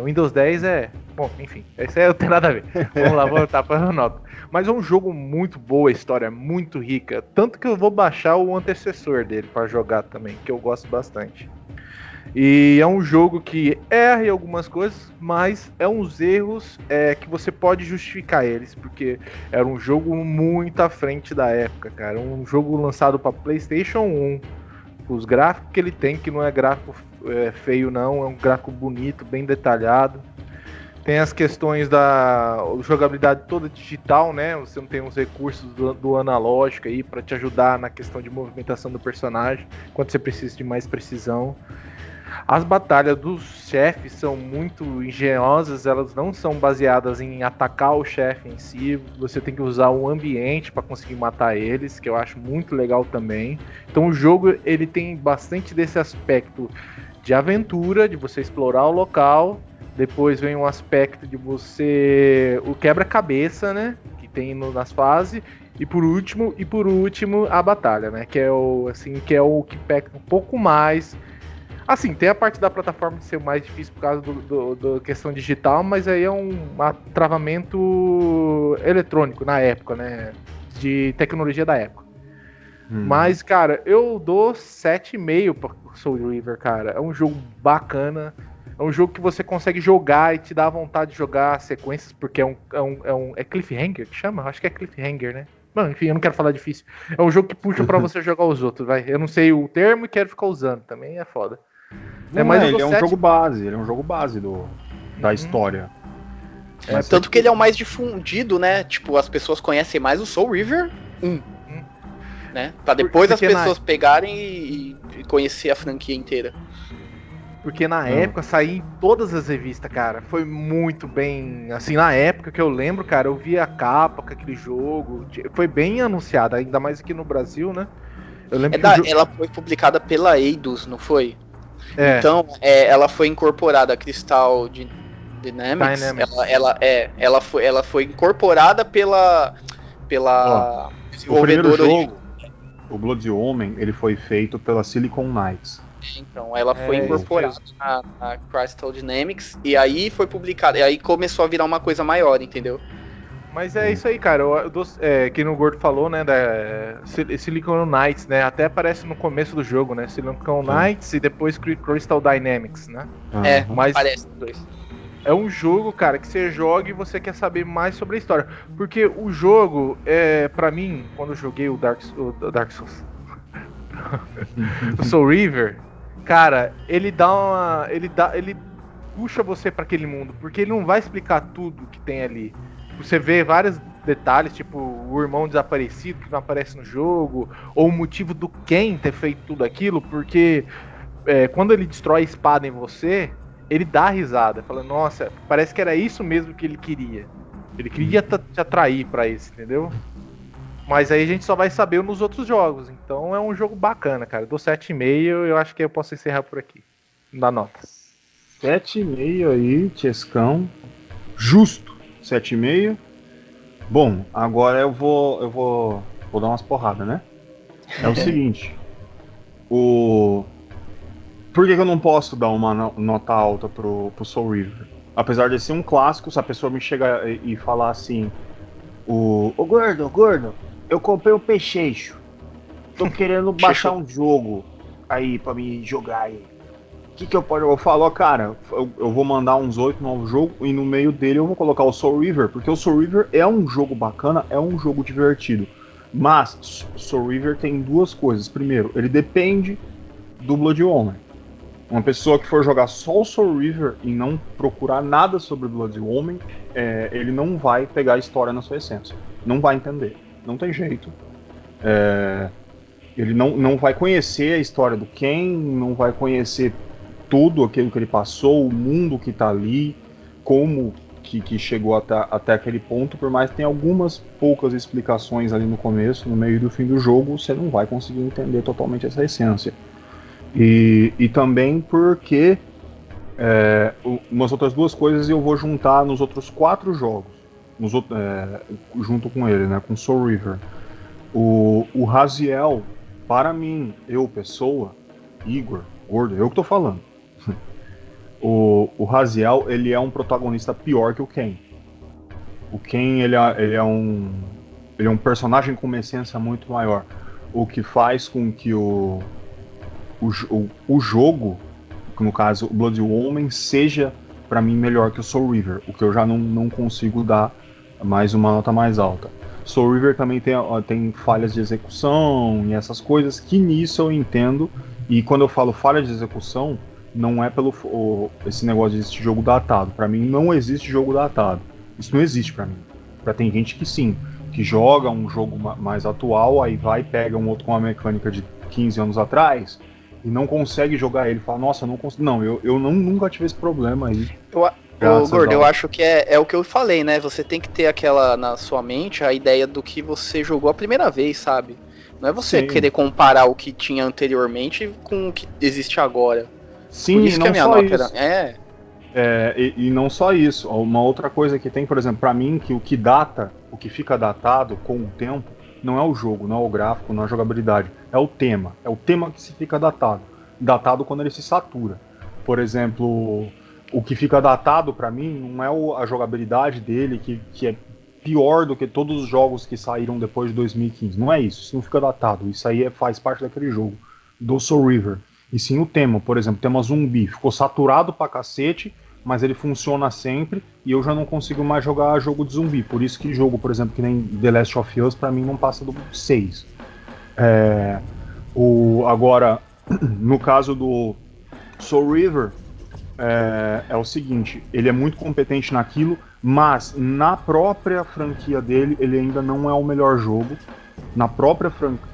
O Windows 10 é... Bom, enfim, isso aí não tem nada a ver. Vamos lá, vou voltar para a nota. Mas é um jogo muito boa, a história é muito rica. Tanto que eu vou baixar o antecessor dele para jogar também, que eu gosto bastante. E é um jogo que erra em algumas coisas, mas é uns erros que você pode justificar eles, porque era um jogo muito à frente da época, cara. Um jogo lançado para PlayStation 1. Os gráficos que ele tem, que não é gráfico feio não, é um gráfico bonito, bem detalhado. Tem as questões da jogabilidade toda digital, né? Você não tem os recursos do analógico aí para te ajudar na questão de movimentação do personagem, quando você precisa de mais precisão. As batalhas dos chefes são muito engenhosas, elas não são baseadas em atacar o chefe em si, você tem que usar o ambiente para conseguir matar eles, que eu acho muito legal também. Então o jogo ele tem bastante desse aspecto de aventura, de você explorar o local, depois vem um aspecto de você... o quebra-cabeça, né, que tem nas fases... E por último, a batalha, né, que é o que peca um pouco mais. Assim, tem a parte da plataforma de ser mais difícil por causa da questão digital, mas aí é um travamento eletrônico na época, né? De tecnologia da época. Mas, cara, eu dou 7,5 pra Soul Reaver, cara. É um jogo bacana. É um jogo que você consegue jogar e te dá vontade de jogar sequências, porque é cliffhanger que chama? Acho que é cliffhanger, né? Bom, enfim, eu não quero falar difícil. É um jogo que puxa pra você jogar os outros, vai. Eu não sei o termo e quero ficar usando também, é foda. Não, mas ele é um jogo base, da história. Tanto que ele é o mais difundido, né? Tipo, as pessoas conhecem mais o Soul Reaver 1. Né? Pra depois as pessoas pegarem e conhecer a franquia inteira. Porque na época saí em todas as revistas, cara. Foi muito bem. Assim, na época que eu lembro, cara, eu vi a capa com aquele jogo. Foi bem anunciada, ainda mais aqui no Brasil, né? Eu lembro que ela foi publicada pela Eidos, não foi? É. Então, ela foi incorporada a Crystal Dynamics. Ela foi incorporada pela desenvolvedora. O primeiro jogo, o Blood Omen, ele foi feito pela Silicon Knights. Então, ela foi incorporada na Crystal Dynamics e aí foi publicada, e aí começou a virar uma coisa maior, entendeu? Mas é isso aí, cara, que no Gordo falou, né, da Silicon Knights, né, até aparece no começo do jogo, né, Silicon Knights e depois Crystal Dynamics, né? É, mas aparece os dois. É um jogo, cara, que você joga e você quer saber mais sobre a história, porque o jogo, pra mim, quando eu joguei o Dark Souls, o Soul Reaver, cara, ele puxa você pra aquele mundo, porque ele não vai explicar tudo que tem ali. Você vê vários detalhes, tipo o irmão desaparecido que não aparece no jogo, ou o motivo do Ken ter feito tudo aquilo, porque quando ele destrói a espada em você, ele dá risada, fala, nossa, parece que era isso mesmo que ele queria. Ele queria te atrair pra isso, entendeu? Mas aí a gente só vai saber nos outros jogos, então é um jogo bacana, cara. Eu dou 7,5, eu acho que eu posso encerrar por aqui. Não dá nota. 7,5 aí, Tiescão. Justo. 7,5. Bom, agora eu vou dar umas porradas, né? É o seguinte. Por que eu não posso dar uma nota alta pro Soul Reaver? Apesar de ser um clássico, se a pessoa me chegar e falar assim, Ô gordo, eu comprei um peixeixo. Tô querendo baixar um jogo aí pra me jogar aí. Que eu posso... Eu falo, ó, cara, eu vou mandar uns 8 novos jogos e no meio dele eu vou colocar o Soul Reaver, porque o Soul Reaver é um jogo bacana, é um jogo divertido. Mas o Soul Reaver tem duas coisas. Primeiro, ele depende do Blood Omen. Uma pessoa que for jogar só o Soul Reaver e não procurar nada sobre o Blood Omen, ele não vai pegar a história na sua essência. Não vai entender. Não tem jeito. Ele não vai conhecer a história do Ken, não vai conhecer tudo aquilo que ele passou, o mundo que tá ali, como que chegou até aquele ponto, por mais que tenha algumas poucas explicações ali no começo, no meio e do fim do jogo, você não vai conseguir entender totalmente essa essência. E também porque umas outras duas coisas eu vou juntar nos outros 4 jogos, junto com ele, né, com Soul Reaver. O Raziel, para mim, Igor, Gordo, eu que tô falando. O Raziel, ele é um protagonista pior que o Ken. O Ken, ele é um personagem com uma essência muito maior, o que faz com que o jogo, no caso o Blood Omen, seja pra mim melhor que o Soul Reaver, o que eu já não consigo dar mais uma nota mais alta. Soul Reaver também tem falhas de execução e essas coisas, que nisso eu entendo. E quando eu falo falha de execução, não é pelo esse negócio de jogo datado. Pra mim não existe jogo datado. Isso não existe pra mim. Tem gente que sim, que joga um jogo mais atual, aí vai e pega um outro com uma mecânica de 15 anos atrás e não consegue jogar ele. Fala, nossa, eu não consigo. Não, eu nunca tive esse problema aí. Gordo, eu acho que é o que eu falei, né? Você tem que ter aquela na sua mente a ideia do que você jogou a primeira vez, sabe? Não é você querer comparar o que tinha anteriormente com o que existe agora. Sim, isso não que a minha só nota isso. E não só isso. Uma outra coisa que tem, por exemplo, pra mim, que o que fica datado com o tempo, não é o jogo, não é o gráfico, não é a jogabilidade. É o tema. É o tema que se fica datado. Datado quando ele se satura. Por exemplo, o que fica datado pra mim não é a jogabilidade dele, que é pior do que todos os jogos que saíram depois de 2015, não é isso não fica datado, isso aí faz parte daquele jogo do Soul Reaver, e sim o tema. Por exemplo, o tema zumbi, ficou saturado pra cacete, mas ele funciona sempre, e eu já não consigo mais jogar jogo de zumbi, por isso que jogo, por exemplo, que nem The Last of Us, pra mim não passa do 6. Agora, no caso do Soul Reaver, é o seguinte, ele é muito competente naquilo, mas na própria franquia dele, ele ainda não é o melhor jogo. Na própria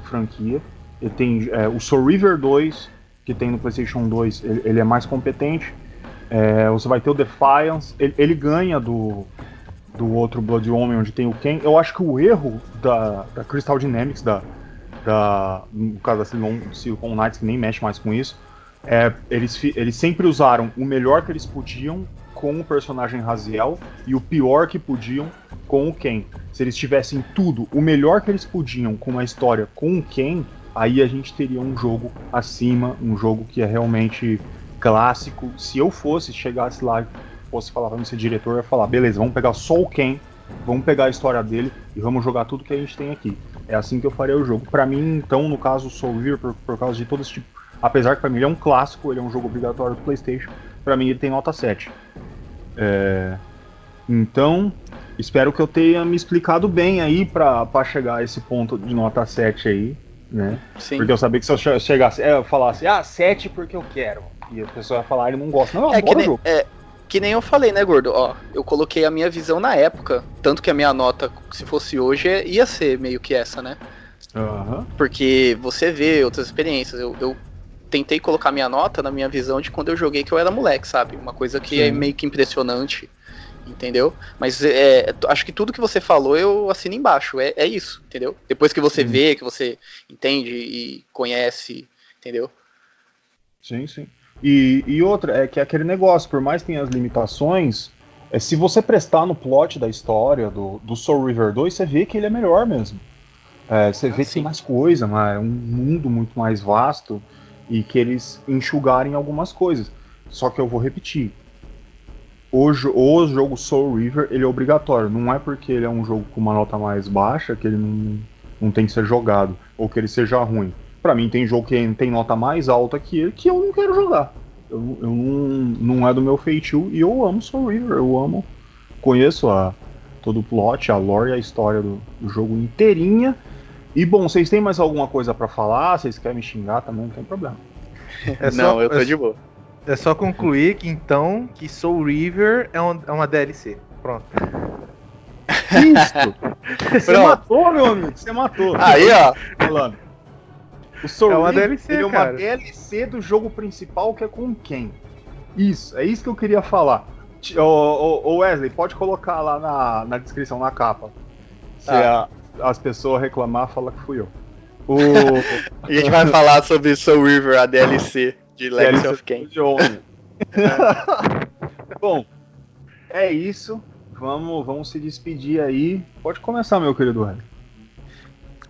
franquia, ele tem o Soul Reaver 2, que tem no PlayStation 2, ele é mais competente. Você vai ter o Defiance, ele ganha do outro Blood Omen, onde tem o Ken. Eu acho que o erro da Crystal Dynamics, da, no caso da Silicon Knights, que nem mexe mais com isso, eles sempre usaram o melhor que eles podiam com o personagem Raziel e o pior que podiam com o Kain. Se eles tivessem tudo, o melhor que eles podiam com uma história com o Kain, aí a gente teria um jogo acima, um jogo que é realmente clássico. Se eu chegasse lá, fosse falar pra mim ser diretor, eu ia falar, beleza, vamos pegar só o Kain, vamos pegar a história dele e vamos jogar tudo que a gente tem aqui. É assim que eu faria o jogo. Pra mim, então, no caso, o Soul Reaver, por causa de todo esse tipo, apesar que pra mim ele é um clássico, ele é um jogo obrigatório do PlayStation, pra mim ele tem nota 7. Então, espero que eu tenha me explicado bem aí pra chegar a esse ponto de nota 7 aí, né? Sim. Porque eu sabia que se eu chegasse, eu falasse, 7 porque eu quero, e a pessoa ia falar, ele não gosta. Não, eu adoro o jogo. Que nem eu falei, né, Gordo? Ó, eu coloquei a minha visão na época, tanto que a minha nota, se fosse hoje, ia ser meio que essa, né? Uhum. Porque você vê outras experiências. Eu tentei colocar minha nota na minha visão de quando eu joguei, que eu era moleque, sabe? Uma coisa que é meio que impressionante, entendeu? Mas acho que tudo que você falou eu assino embaixo, é isso, entendeu? Depois que você vê, que você entende e conhece, entendeu? Sim, sim. E outra, é que aquele negócio, por mais que tenha as limitações, se você prestar no plot da história do Soul Reaver 2, você vê que ele é melhor mesmo. Você vê que tem mais coisa, né? É um mundo muito mais vasto e que eles enxugarem algumas coisas. Só que eu vou repetir, o jogo Soul Reaver, ele é obrigatório. Não é porque ele é um jogo com uma nota mais baixa que ele não tem que ser jogado ou que ele seja ruim. Pra mim tem jogo que tem nota mais alta que ele, que eu não quero jogar. Não é do meu feitio, e eu amo Soul Reaver, conheço todo o plot, a lore e a história do jogo inteirinha. E bom, vocês têm mais alguma coisa pra falar? Vocês querem me xingar também, não tem problema. Eu tô de boa. É só concluir que então, que Soul Reaver é uma DLC, pronto. Isso! Você matou, meu amigo, você matou. Aí, ó, falando. O Soul Reaver é uma DLC do jogo principal, que é com Kain. Isso, é isso que eu queria falar. Ô Wesley, pode colocar lá na descrição, na capa. Se as pessoas reclamar, fala que fui eu. A gente vai falar sobre Soul Reaver, a DLC de Legacy of Kain. Bom, é isso. Vamos se despedir aí. Pode começar, meu querido Wesley.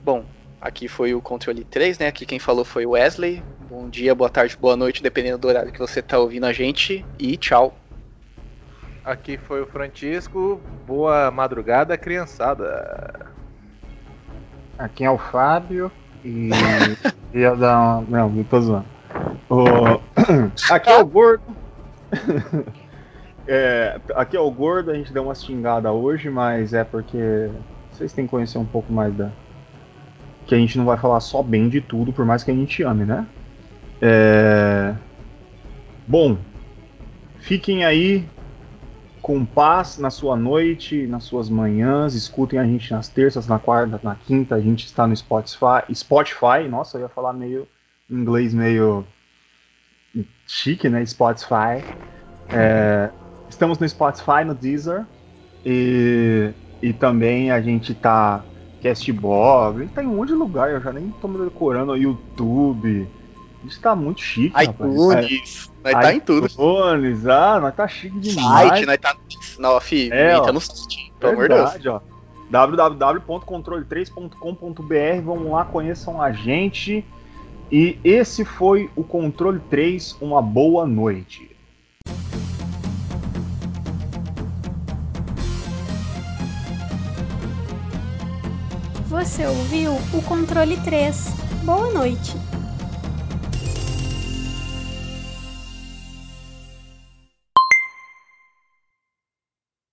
Bom, aqui foi o Controle 3, né? Aqui quem falou foi o Wesley. Bom dia, boa tarde, boa noite, dependendo do horário que você tá ouvindo a gente. E tchau. Aqui foi o Francisco. Boa madrugada, criançada. Aqui é o Fábio. E... ia dar uma... Não, não tô zoando. Aqui é o Gordo. Aqui é o Gordo. A gente deu uma xingada hoje, mas é porque vocês têm que conhecer um pouco mais da... que a gente não vai falar só bem de tudo, por mais que a gente ame, né? Bom, fiquem aí com paz na sua noite, nas suas manhãs, escutem a gente nas terças, na quarta, na quinta, a gente está no Spotify, nossa, eu ia falar meio inglês, meio chique, né? Spotify. Estamos no Spotify, no Deezer, e também a gente tá... Castbox, a gente tá em um monte de lugar, eu já nem tô me decorando, o YouTube, a gente tá muito chique, iTunes, rapaz. Nós tá em tudo. iTunes, nós tá chique demais. Site, nós tá no FI, tá no site, pelo amor de Deus. Ó, www.controle3.com.br, vamos lá, conheçam a gente, e esse foi o Controle 3, uma boa noite. Você ouviu o Controle 3. Boa noite!